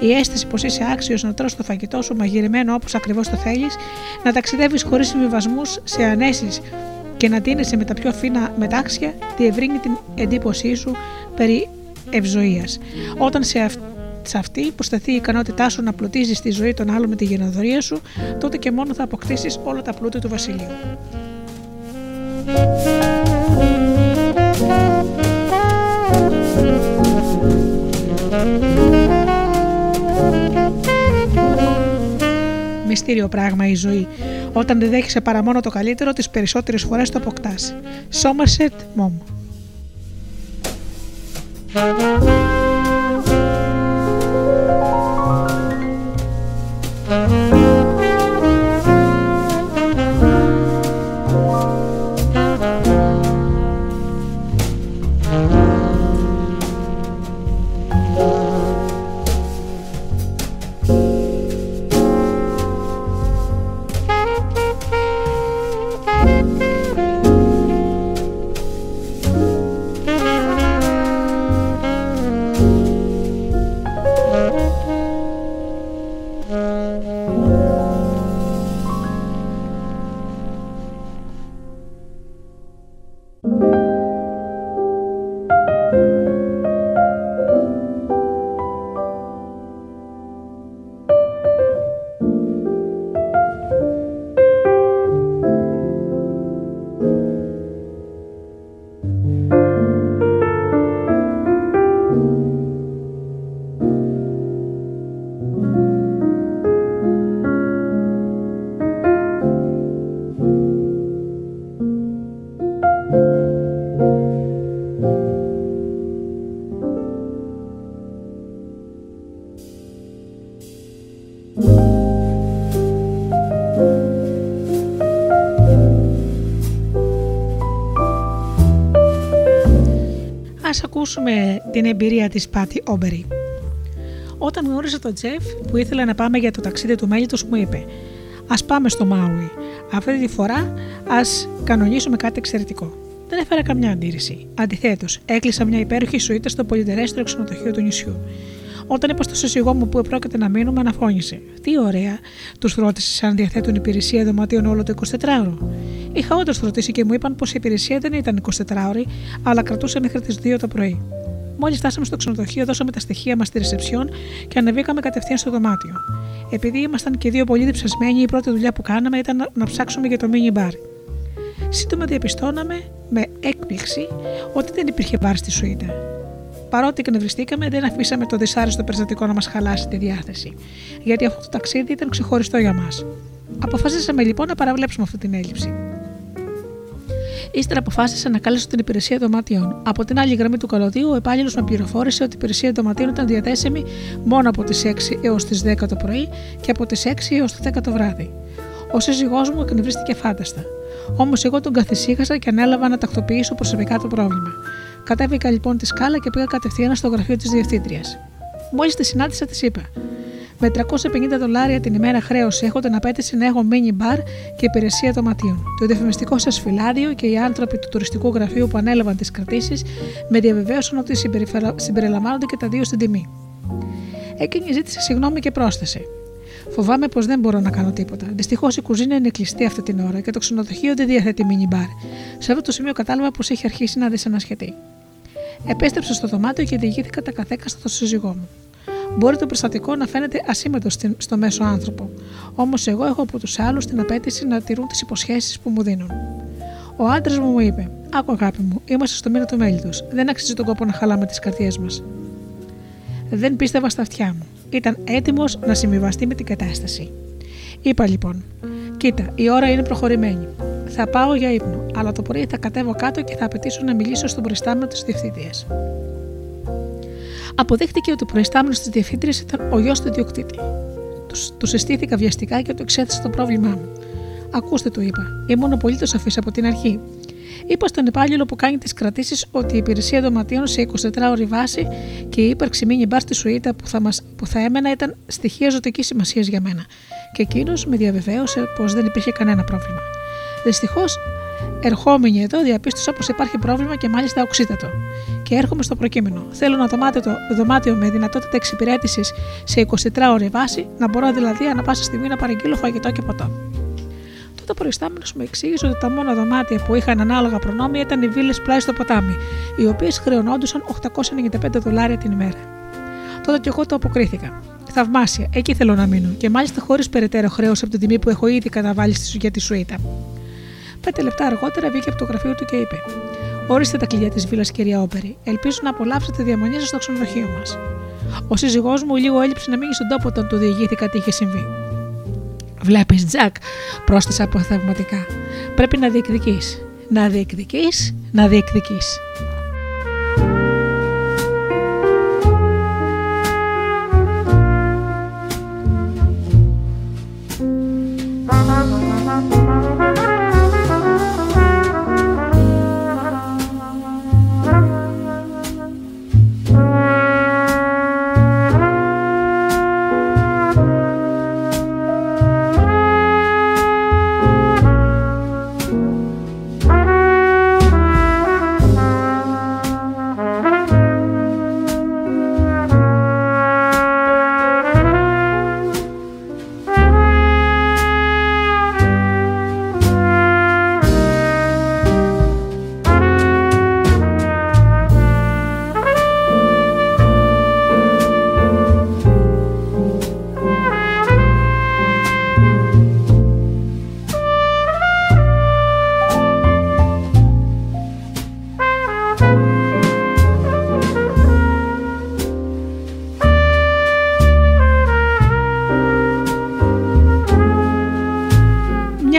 Η αίσθηση πως είσαι άξιος να τρως το φαγητό σου μαγειρεμένο όπως ακριβώς το θέλεις, να ταξιδεύεις χωρίς συμβιβασμούς σε ανέσεις και να τίνεσαι με τα πιο φίνα μετάξια, διευρύνει την εντύπωσή σου περί ευζοίας. Όταν σε αυτή υποσταθεί η ικανότητά σου να πλουτίζεις τη ζωή των άλλων με τη γενοδορία σου, τότε και μόνο θα αποκτήσεις όλα τα πλούτη του βασιλείου. Μυστήριο πράγμα η ζωή. Όταν δεν δέχεσαι παρά μόνο το καλύτερο, τις περισσότερες φορές το αποκτάς. Σόμερσετ Μομ. Ακούσουμε την εμπειρία της Πάτι Όμπερι. Όταν γνώρισα τον Τζεφ που ήθελε να πάμε για το ταξίδι του μέλητος, μου είπε: «Ας πάμε στο Μάουι. Αυτή τη φορά ας κανονίσουμε κάτι εξαιρετικό». Δεν έφερα καμιά αντίρρηση. Αντιθέτως, έκλεισα μια υπέροχη σουίτα στο πολυτερέστριο ξενοδοχείο του νησιού. Όταν είπα στο σύζυγό μου που επρόκειται να μείνουμε, αναφώνησε: «Τι ωραία», τους ρώτησε, «αν διαθέτουν υπηρεσία δωματίων όλο το 24ωρο». Είχα όντως ρωτήσει και μου είπαν πως η υπηρεσία δεν ήταν 24ωρη, αλλά κρατούσε μέχρι τις 2 το πρωί. Μόλις φτάσαμε στο ξενοδοχείο, δώσαμε τα στοιχεία μας στη ρεσεψιόν και ανεβήκαμε κατευθείαν στο δωμάτιο. Επειδή ήμασταν και δύο πολύ διψασμένοι, η πρώτη δουλειά που κάναμε ήταν να ψάξουμε για το μίνι μπαρ. Σύντομα διαπιστώναμε με έκπληξη ότι δεν υπήρχε μπαρ στη σουίτα. Παρότι εκνευριστήκαμε, δεν αφήσαμε το δυσάρεστο περιστατικό να μας χαλάσει τη διάθεση, γιατί αυτό το ταξίδι ήταν ξεχωριστό για μας. Αποφασίσαμε λοιπόν να παραβλέψουμε αυτή την έλλειψη. Ύστερα αποφάσισα να κάλεσω την υπηρεσία δωματίων. Από την άλλη γραμμή του καλωδίου, ο υπάλληλος με πληροφόρησε ότι η υπηρεσία δωματίων ήταν διαθέσιμη μόνο από τις 6 έως τις 10 το πρωί και από τις 6 έως τις 10 το βράδυ. Ο σύζυγός μου εκνευρίστηκε φάνταστα. Όμως εγώ τον καθησύχασα και ανέλαβα να τακτοποιήσω προσωπικά το πρόβλημα. Κατέβηκα λοιπόν τη σκάλα και πήγα κατευθείαν στο γραφείο της διευθύντριας. Μόλις τη συνάντησα, της είπα: «Με $350 την ημέρα χρέωση έχω την απέτηση να έχω μίνι μπαρ και υπηρεσία δωματίων. Το διαφημιστικό σας φυλάδιο και οι άνθρωποι του τουριστικού γραφείου που ανέλαβαν τις κρατήσεις με διαβεβαίωσαν ότι συμπεριλαμβάνονται και τα δύο στην τιμή». Εκείνη ζήτησε συγγνώμη και πρόσθεσε: «Φοβάμαι πως δεν μπορώ να κάνω τίποτα. Δυστυχώς η κουζίνα είναι κλειστή αυτή την ώρα και το ξενοδοχείο δεν διαθέτει μίνι μπαρ». Σε αυτό το σημείο κατάλαβα πως είχε αρχίσει να δυσανασχετεί. Επέστρεψα στο δωμάτιο και διηγήθηκα τα καθέκαστα στο σύζυγό μου. Μπορεί το περιστατικό να φαίνεται ασήμετο στο μέσο άνθρωπο, όμως εγώ έχω από τους άλλους την απέτηση να τηρούν τις υποσχέσεις που μου δίνουν. Ο άντρας μου είπε: «Άκου αγάπη μου, είμαστε στο μήνα του μέλιτος. Δεν αξίζει τον κόπο να χαλάμε τις καρδιές μας». Δεν πίστευα στα αυτιά μου. Ήταν έτοιμος να συμβιβαστεί με την κατάσταση. Είπα λοιπόν: «Κοίτα, η ώρα είναι προχωρημένη. Θα πάω για ύπνο, αλλά το πρωί θα κατέβω κάτω και θα απαιτήσω να μιλήσω στον προϊστάμενο της διευθύντριας». Αποδέχτηκε ότι ο προϊστάμενος της διευθύντριας ήταν ο γιος του ιδιοκτήτη. Του συστήθηκα βιαστικά και του εξέθεσα το πρόβλημά μου. «Ακούστε», του είπα, «ήμουν πολύ το σαφής από την αρχή. Είπα στον υπάλληλο που κάνει τις κρατήσεις ότι η υπηρεσία δωματίων σε 24ωρη βάση και η ύπαρξη μίνι μπαρ στη σουίτα που θα έμενα ήταν στοιχεία ζωτικής σημασίας για μένα». Και εκείνος με διαβεβαίωσε πως δεν υπήρχε κανένα πρόβλημα. Δυστυχώς, ερχόμενοι εδώ, διαπίστωσα πως υπάρχει πρόβλημα και μάλιστα οξύτατο. Και έρχομαι στο προκείμενο. Θέλω ένα δωμάτιο με δυνατότητα εξυπηρέτησης σε 24ωρη βάση, να μπορώ δηλαδή ανά πάσα στιγμή να παραγγείλω φαγητό και ποτό. Τότε ο προϊστάμενος μου εξήγησε ότι τα μόνα δωμάτια που είχαν ανάλογα προνόμια ήταν οι βίλες πλάι στο ποτάμι, οι οποίες χρεωνόντουσαν $895 την ημέρα. Τότε κι εγώ το αποκρίθηκα. Θαυμάσια, εκεί θέλω να μείνω και μάλιστα χωρίς περαιτέρω χρέωση από την τιμή που έχω ήδη καταβάλει για τη σουίτα. 5 λεπτά αργότερα βγήκε από το γραφείο του και είπε: «Ορίστε τα κλειδιά της βίλας, κυρία Όπερη. Ελπίζω να απολαύσετε τη διαμονή σας στο ξενοδοχείο μας». Ο σύζυγός μου λίγο έλειψε να μείνει στον τόπο όταν του διηγήθηκα τι είχε συμβεί. «Βλέπεις, Τζακ», πρόσθεσα αποθαυματικά. «Πρέπει να διεκδικείς. Να διεκδικείς, να διεκδικείς».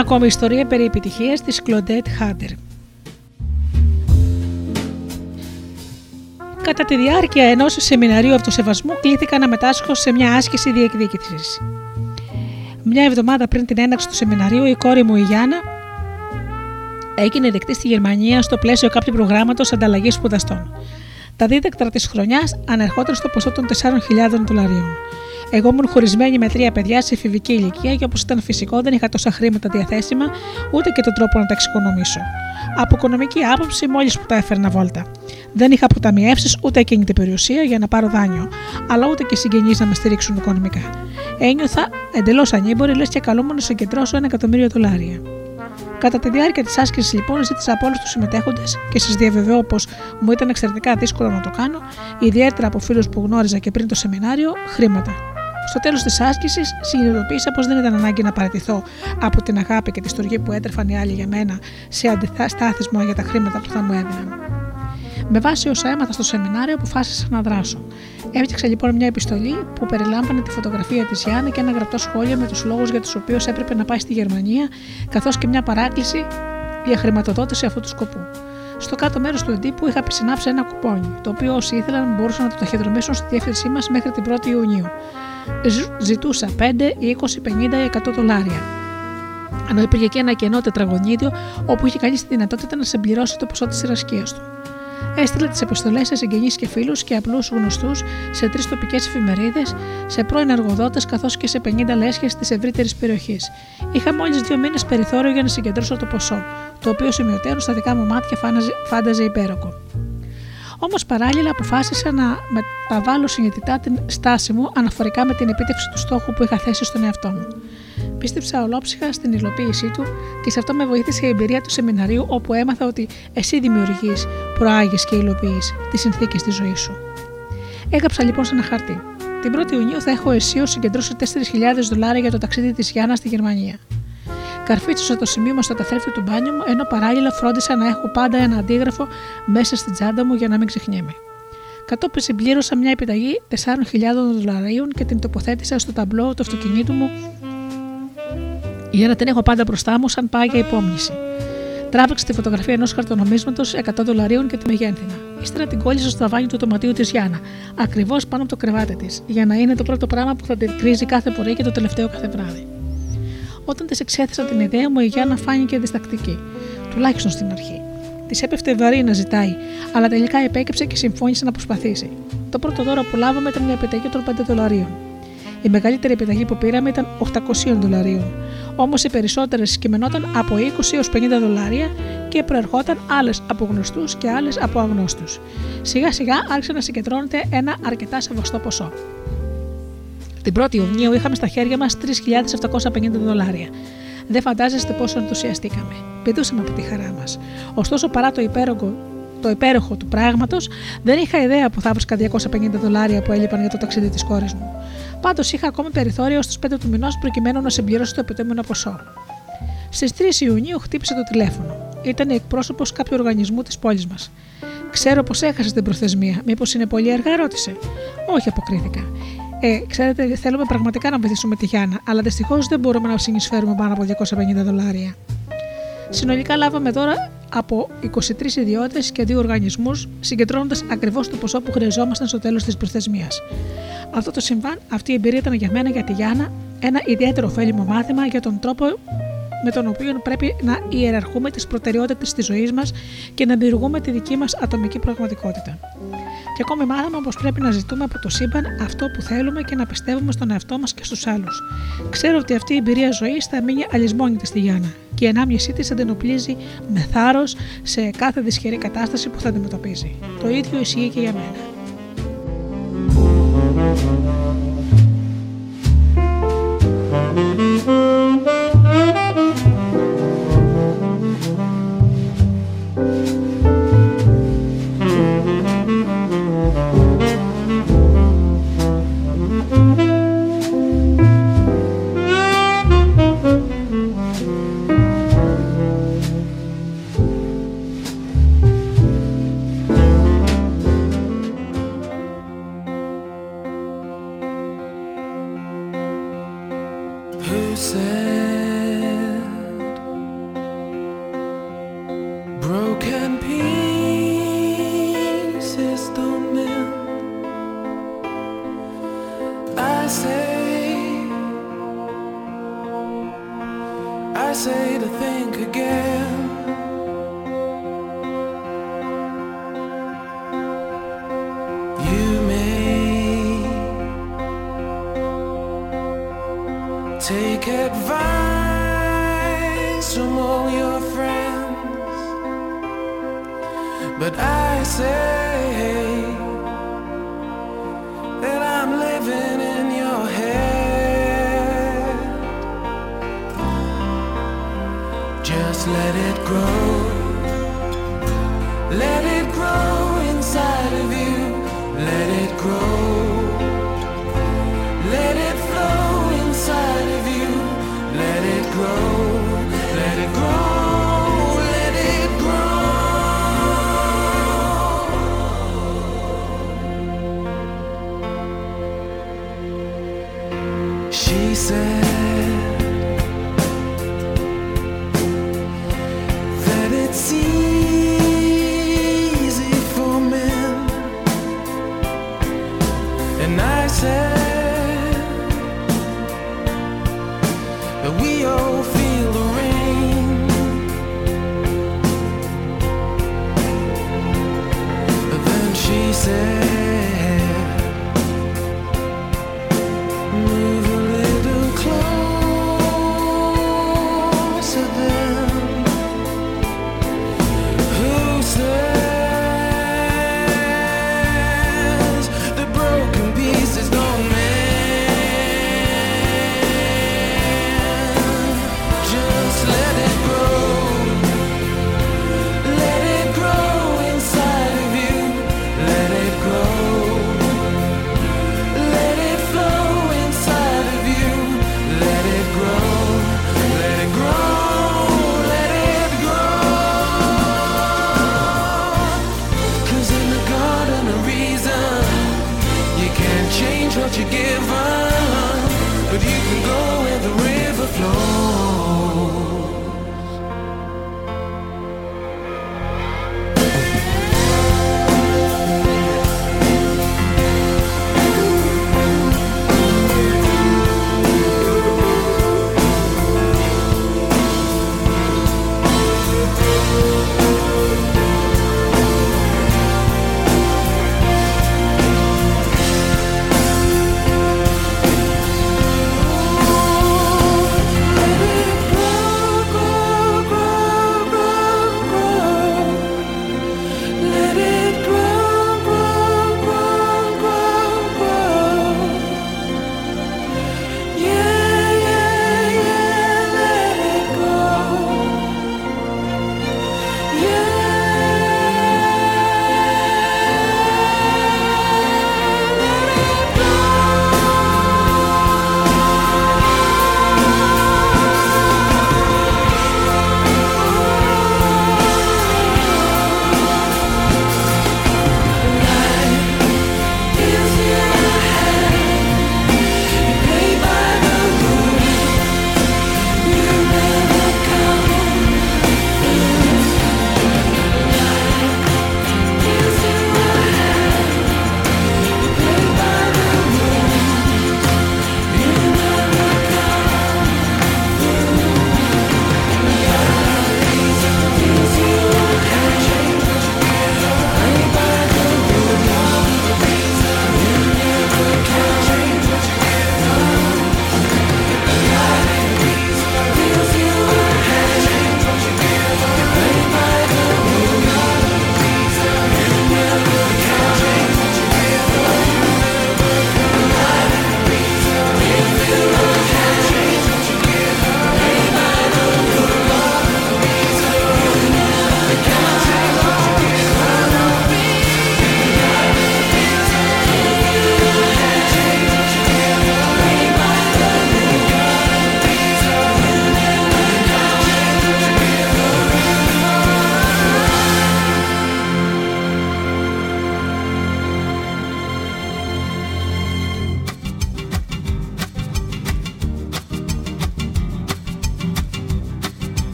Ακόμη ιστορία περί επιτυχίας της Claudette Hatter. Κατά τη διάρκεια ενός σεμιναρίου αυτοσεβασμού κλήθηκα να μετάσχω σε μια άσκηση διεκδίκησης. Μια εβδομάδα πριν την έναρξη του σεμιναρίου η κόρη μου η Γιάνα έγινε δεκτή στη Γερμανία στο πλαίσιο κάποιου προγράμματος ανταλλαγής σπουδαστών. Τα δίδακτρα της χρονιάς ανερχόταν στο ποσό των $4,000. Εγώ ήμουν χωρισμένη με 3 παιδιά σε εφηβική ηλικία και όπως ήταν φυσικό δεν είχα τόσα χρήματα διαθέσιμα ούτε και τον τρόπο να τα εξοικονομήσω. Από οικονομική άποψη μόλις που τα έφερνα βόλτα. Δεν είχα αποταμιεύσεις ούτε εκείνη την περιουσία για να πάρω δάνειο, αλλά ούτε και συγγενείς να με στηρίξουν οικονομικά. Ένιωθα εντελώς ανήμπορη, λες και καλούμουν να συγκεντρώσω $1,000,000. Κατά τη διάρκεια της άσκησης λοιπόν ζήτησα από όλους τους συμμετέχοντες και σας διαβεβαιώ πως μου ήταν εξαιρετικά δύσκολο να το κάνω, ιδιαίτερα από φίλους που γνώριζα και πριν το σεμινάριο, χρήματα. Στο τέλος της άσκησης συνειδητοποίησα πως δεν ήταν ανάγκη να παρατηθώ από την αγάπη και τη στοργή που έτρεφαν οι άλλοι για μένα σε αντιστάθμισμα για τα χρήματα που θα μου έδιναν. Με βάση όσα έμαθα στο σεμινάριο, αποφάσισα να δράσω. Έφτιαξα λοιπόν μια επιστολή που περιλάμβανε τη φωτογραφία της Γιάννα και ένα γραπτό σχόλιο με τους λόγους για τους οποίους έπρεπε να πάει στη Γερμανία, καθώς και μια παράκληση για χρηματοδότηση αυτού του σκοπού. Στο κάτω μέρος του εντύπου είχα επισυνάψει ένα κουπόνι, το οποίο όσοι ήθελαν μπορούσαν να το ταχυδρομήσουν στη διεύθυνσή μας μέχρι την 1η Ιουνίου. Ζητούσα $5, $20, $50 ή $100. Ενώ υπήρχε και ένα κενό τετραγωνίδιο όπου είχε κανείς τη δυνατότητα να συμπληρώσει το ποσό της εργασίας του. έστειλε τις επιστολές σε συγγενείς και φίλους και απλούς γνωστούς, σε 3 τοπικές εφημερίδες, σε πρώην εργοδότες καθώς και σε 50 λέσχες της ευρύτερης περιοχής. Είχα μόλις 2 μήνες περιθώριο για να συγκεντρώσω το ποσό, το οποίο σημειωτέων στα δικά μου μάτια φάνταζε υπέροχο. Όμως παράλληλα αποφάσισα να μεταβάλω συνειδητά την στάση μου αναφορικά με την επίτευξη του στόχου που είχα θέσει στον εαυτό μου. Πίστεψα ολόψυχα στην υλοποίησή του και σε αυτό με βοήθησε η εμπειρία του σεμιναρίου, όπου έμαθα ότι εσύ δημιουργείς, προάγεις και υλοποιείς τις συνθήκες της ζωής σου. Έγραψα λοιπόν σε ένα χαρτί. Την 1η Ιουνίου θα έχω εσίως συγκεντρώσει $4,000 για το ταξίδι της Γιάνα στη Γερμανία. Καρφίτσωσα το σημείο μου στο καθρέφτη του μπάνιου μου, ενώ παράλληλα φρόντισα να έχω πάντα ένα αντίγραφο μέσα στην τσάντα μου για να μην ξεχνιέμαι. Κατόπιν συμπλήρωσα μια επιταγή $4,000 και την τοποθέτησα στο ταμπλό του αυτοκινήτου μου για να την έχω πάντα μπροστά μου σαν πάγια υπόμνηση. Τράβηξα τη φωτογραφία ενός χαρτονομίσματος $100 και τη μεγένθηνα. Ύστερα την κόλλησα στο ταβάνι του δωματίου της Γιάννα, ακριβώς πάνω από το κρεβάτι της, για να είναι το πρώτο πράγμα που θα την κρίζει κάθε πορεία και το τελευταίο κάθε βράδυ. Όταν της εξέθεσα την ιδέα μου, η Γιάννα φάνηκε διστακτική, τουλάχιστον στην αρχή. Της έπεφτε βαρύ να ζητάει, αλλά τελικά επέκυψε και συμφώνησε να προσπαθήσει. Το πρώτο δώρο που λάβαμε ήταν μια επιταγή των $5. Η μεγαλύτερη επιταγή που πήραμε ήταν $800, όμως οι περισσότερες κειμενόταν από $20 έως $50 και προερχόταν άλλες από γνωστούς και άλλες από αγνώστους. Σιγά σιγά άρχισε να συγκεντρώνεται ένα αρκετά σεβαστό ποσό. Την 1η Ιουνίου είχαμε στα χέρια μας $3,750. Δεν φαντάζεστε πόσο ενθουσιαστήκαμε. Πηδούσαμε από τη χαρά μας. Ωστόσο, παρά το υπέροχο του πράγματος, δεν είχα ιδέα που θα βρίσκα $250 που έλειπαν για το ταξίδι της κόρης μου. Πάντως, είχα ακόμα περιθώριο στις 5 του μηνός προκειμένου να συμπληρώσω το επιτούμενο ποσό. Στις 3 Ιουνίου χτύπησε το τηλέφωνο. Ήταν η εκπρόσωπος κάποιου οργανισμού της πόλης μας. «Ξέρω πως έχασες την προθεσμία. Μήπως είναι πολύ αργά?» ρώτησε. «Όχι», αποκρίθηκα. «Ξέρετε, θέλουμε πραγματικά να βοηθήσουμε τη Γιάννα, αλλά δυστυχώς δεν μπορούμε να συνεισφέρουμε πάνω από $250. Συνολικά λάβαμε δώρα από 23 ιδιώτες και 2 οργανισμούς, συγκεντρώνοντας ακριβώς το ποσό που χρειαζόμασταν στο τέλος της προθεσμίας. Αυτό το συμβάν, αυτή η εμπειρία ήταν για μένα, για τη Γιάννα, ένα ιδιαίτερο ωφέλιμο μάθημα για τον τρόπο με τον οποίο πρέπει να ιεραρχούμε τις προτεραιότητες της ζωής μας και να δημιουργούμε τη δική μας ατομική πραγματικότητα. Και ακόμη μάθαμε πως πρέπει να ζητούμε από το σύμπαν αυτό που θέλουμε και να πιστεύουμε στον εαυτό μας και στους άλλους. Ξέρω ότι αυτή η εμπειρία ζωής θα μείνει αλυσμόνητη στη Γιάννα και η ανάμνησή της θα την οπλίζει με θάρρος σε κάθε δυσχερή κατάσταση που θα αντιμετωπίζει. Το ίδιο ισχύει και για μένα.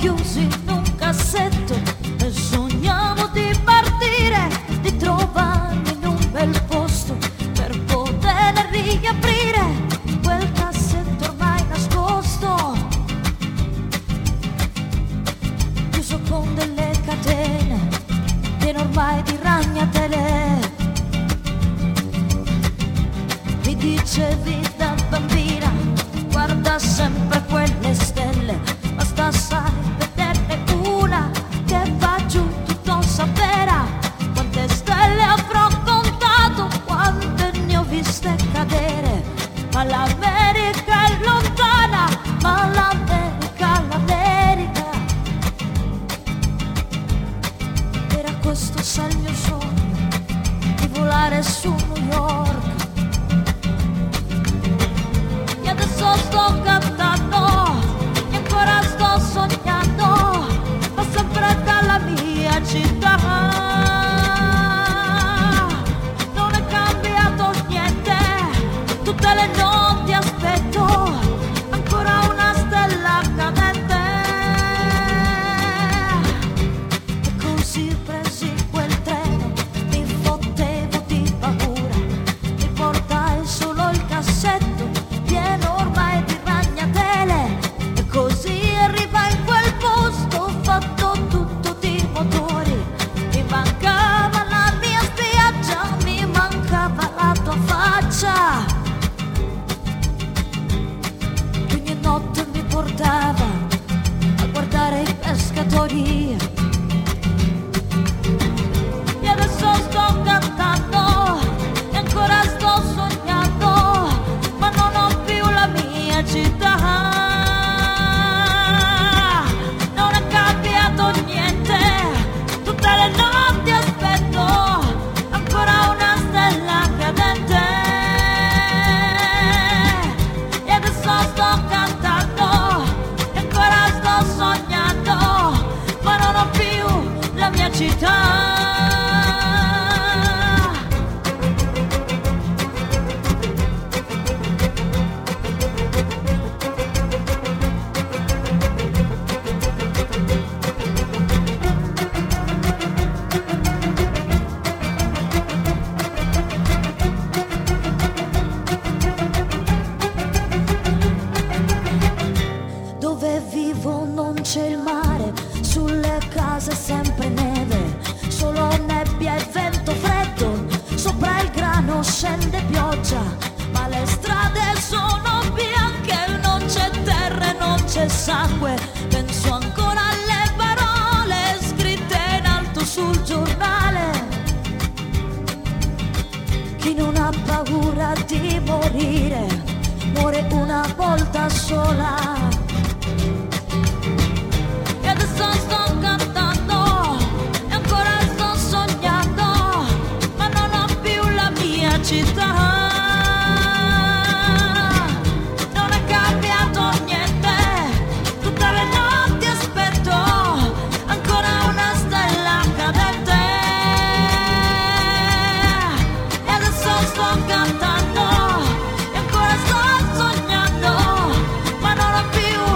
chiusi in un cassetto e sognavo di partire, di trovarmi in un bel posto per poter riaprire quel cassetto ormai nascosto, chiuso con delle catene che ormai di ragnatele. Mi dicevi da bambina, guarda sempre quelle stelle, basta sai vederne una che va giù, tu non sapera quante stelle avrò contato, quante ne ho viste cadere, ma l'America è lontana, ma l'America, l'America era questo sogno, sogno di volare su New York, e adesso sto cantando, ora sto sognando, ma sempre dalla mia città. Non è cambiato niente, tutte le notti aspetto ancora una stella cadente. E così presi quel treno, mi fottevo di paura, mi portai solo il cassetto pieno ormai di ragnatele. Così arriva in quel posto fatto tutto di motori, mi mancava la mia spiaggia, mi mancava la tua faccia, ogni notte mi portava a guardare i pescatori, e adesso sto cantando e ancora sto sognando, ma non ho più la mia città. Non ti aspetto ancora una stella cadente, e adesso sto cantando e ancora sto sognando, ma non ho più la mia città. C'è il mare, sulle case sempre neve, solo nebbia e vento freddo, sopra il grano scende pioggia, ma le strade sono bianche, non c'è terra e non c'è sangue, penso ancora alle parole scritte in alto sul giornale, chi non ha paura di morire, muore una volta sola. Sto cantando e ancora sto sognando, ma non ho più la mia città. Non è cambiato niente, tutte le notti aspetto ancora una stella cadente, e adesso sto cantando e ancora sto sognando, ma non ho più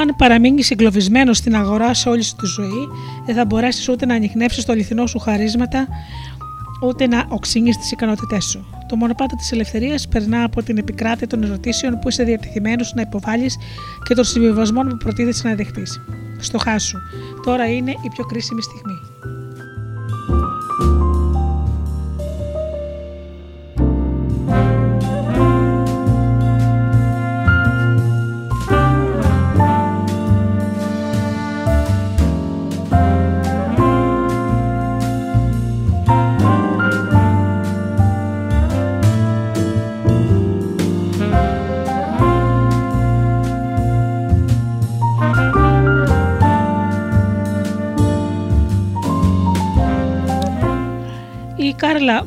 Αν παραμείνεις εγκλωβισμένος στην αγορά σε όλη σου τη ζωή, δεν θα μπορέσεις ούτε να ανιχνεύσεις το αληθινό σου χαρίσματα, ούτε να οξύνεις τις ικανότητές σου. Το μονοπάτι της ελευθερίας περνά από την επικράτεια των ερωτήσεων που είσαι διατεθειμένος να υποβάλεις και των συμβιβασμών που προτίθεσαι να δεχτείς. Στοχά σου. Τώρα είναι η πιο κρίσιμη στιγμή.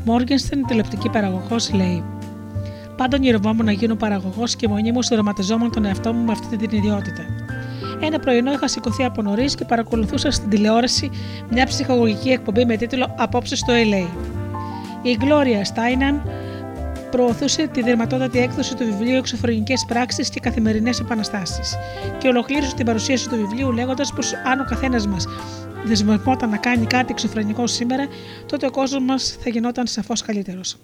Μόργκενστερν, τηλεοπτική παραγωγός, λέει: «Πάντων ονειρευόμουν να γίνω παραγωγός και μονίμως οραματιζόμουν τον εαυτό μου με αυτή την ιδιότητα. Ένα πρωινό είχα σηκωθεί από νωρίς και παρακολουθούσα στην τηλεόραση μια ψυχαγωγική εκπομπή με τίτλο Απόψε στο LA. Η Γκλόρια Στάινεμ προωθούσε τη δερματότατη έκδοση του βιβλίου Εξωφρενικές Πράξεις και Καθημερινές Επαναστάσεις και ολοκλήρωσε την παρουσίαση του βιβλίου λέγοντας πως αν ο καθένας μας δεσμευόταν να κάνει κάτι εξωφρενικό σήμερα, τότε ο κόσμος μας θα γινόταν σαφώς καλύτερος.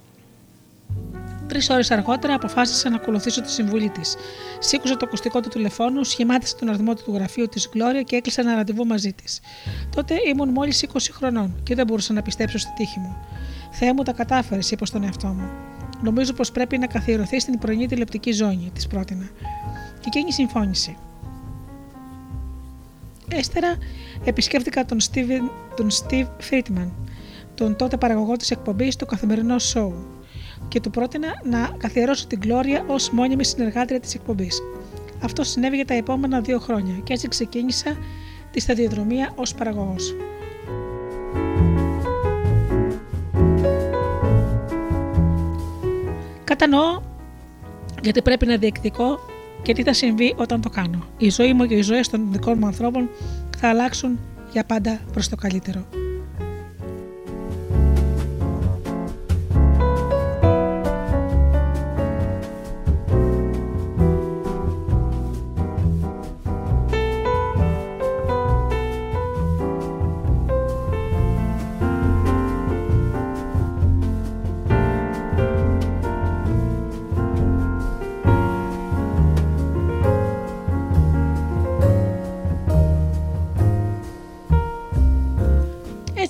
3 ώρες αργότερα αποφάσισα να ακολουθήσω τη συμβουλή της. Σήκωσα το ακουστικό του τηλεφώνου, σχημάτισα τον αριθμό του γραφείου της Γκλόρια και έκλεισα ένα ραντεβού μαζί της. Τότε ήμουν μόλις 20 χρονών και δεν μπορούσα να πιστέψω στη τύχη μου. Θεέ μου, τα κατάφερες, είπα στον εαυτό μου. Νομίζω πως πρέπει να καθιερωθεί στην πρωινή τηλεοπτική ζώνη, της πρότεινα. Και εκείνη συμφώνησε. Έστερα επισκέφτηκα τον Steve Friedman, τον τότε παραγωγό της εκπομπής του καθημερινό show, και του πρότεινα να καθιερώσω την Γκλόρια ως μόνιμη συνεργάτρια της εκπομπής. Αυτό συνέβη για τα επόμενα 2 χρόνια και έτσι ξεκίνησα τη σταδιοδρομία ως παραγωγός. Κατανοώ γιατί πρέπει να διεκδικώ και τι θα συμβεί όταν το κάνω. Η ζωή μου και οι ζωές των δικών μου ανθρώπων θα αλλάξουν για πάντα προς το καλύτερο.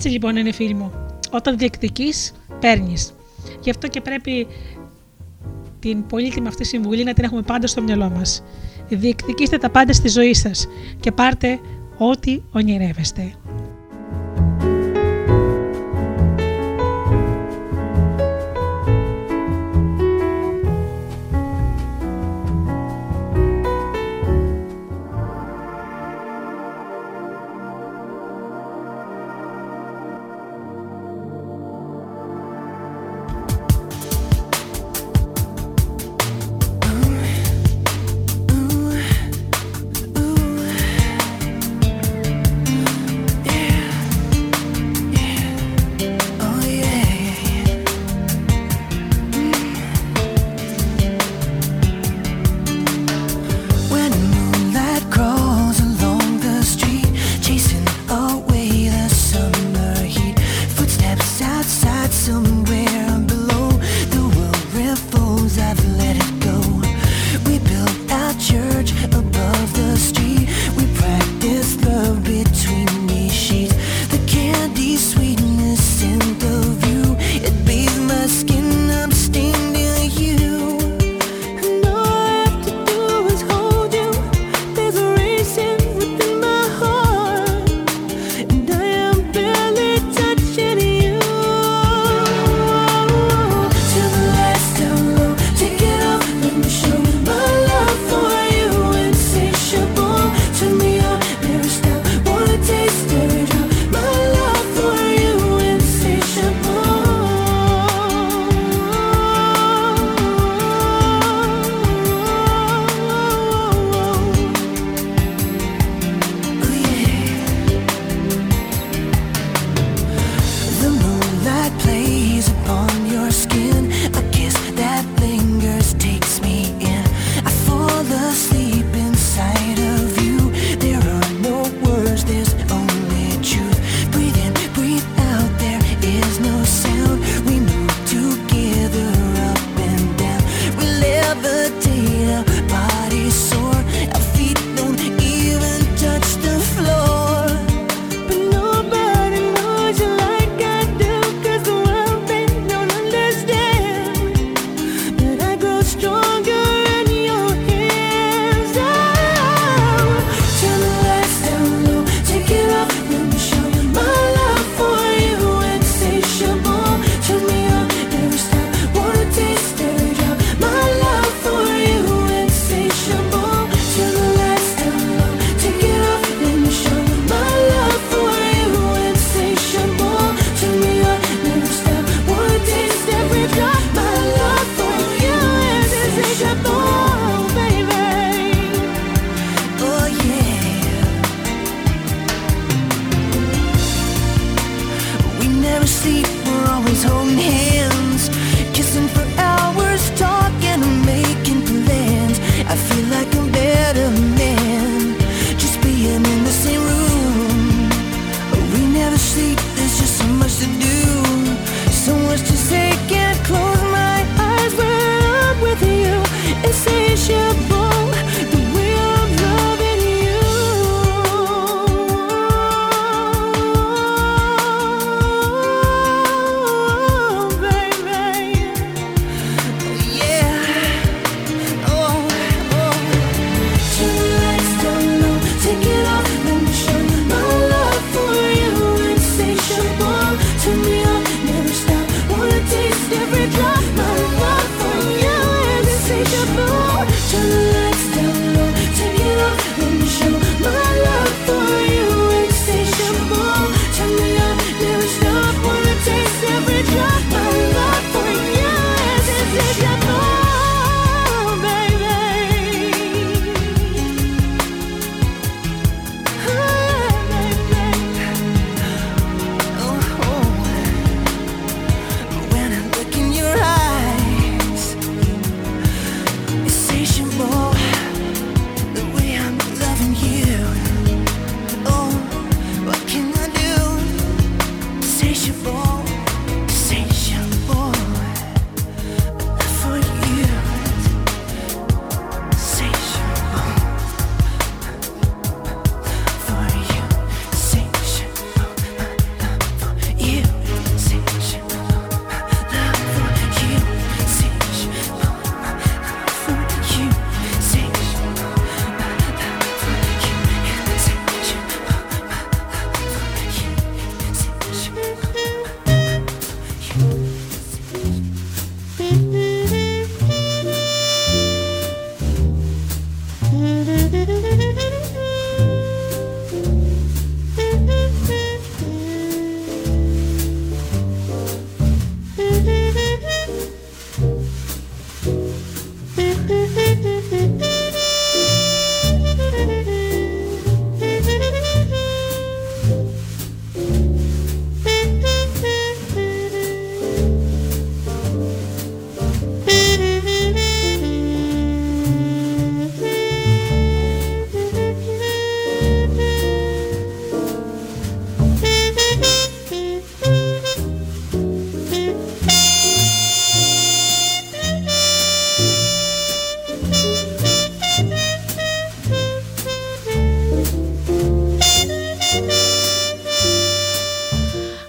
Λοιπόν, είναι φίλοι μου. Όταν διεκδικείς, παίρνεις. Γι' αυτό και πρέπει την πολύτιμη αυτή συμβουλή να την έχουμε πάντα στο μυαλό μας. Διεκδικήστε τα πάντα στη ζωή σας και πάρτε ό,τι ονειρεύεστε.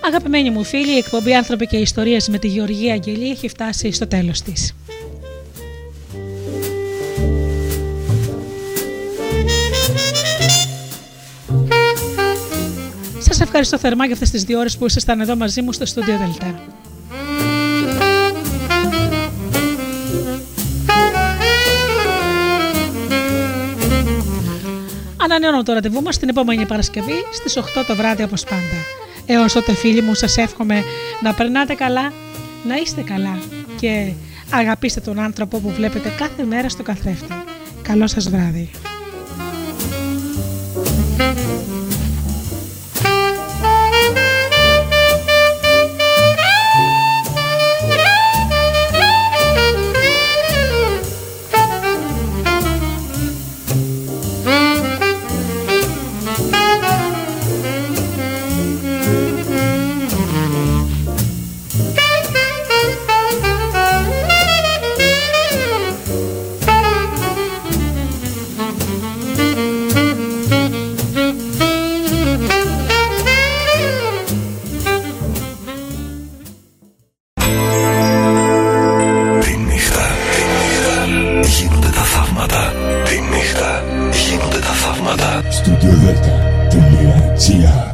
Αγαπημένοι μου φίλοι, η εκπομπή «Άνθρωποι και Ιστορίες» με τη Γεωργία Αγγελή έχει φτάσει στο τέλος της. Σας ευχαριστώ θερμά για αυτές τις 2 ώρες που ήσασταν εδώ μαζί μου στο Στούντιο Δέλτα. Ανανεώνω το ραντεβού μας την επόμενη Παρασκευή στις 8 το βράδυ όπως πάντα. Έως τότε φίλοι μου, σας εύχομαι να περνάτε καλά, να είστε καλά και αγαπήστε τον άνθρωπο που βλέπετε κάθε μέρα στο καθρέφτη. Καλό σας βράδυ. Studiodelta.gr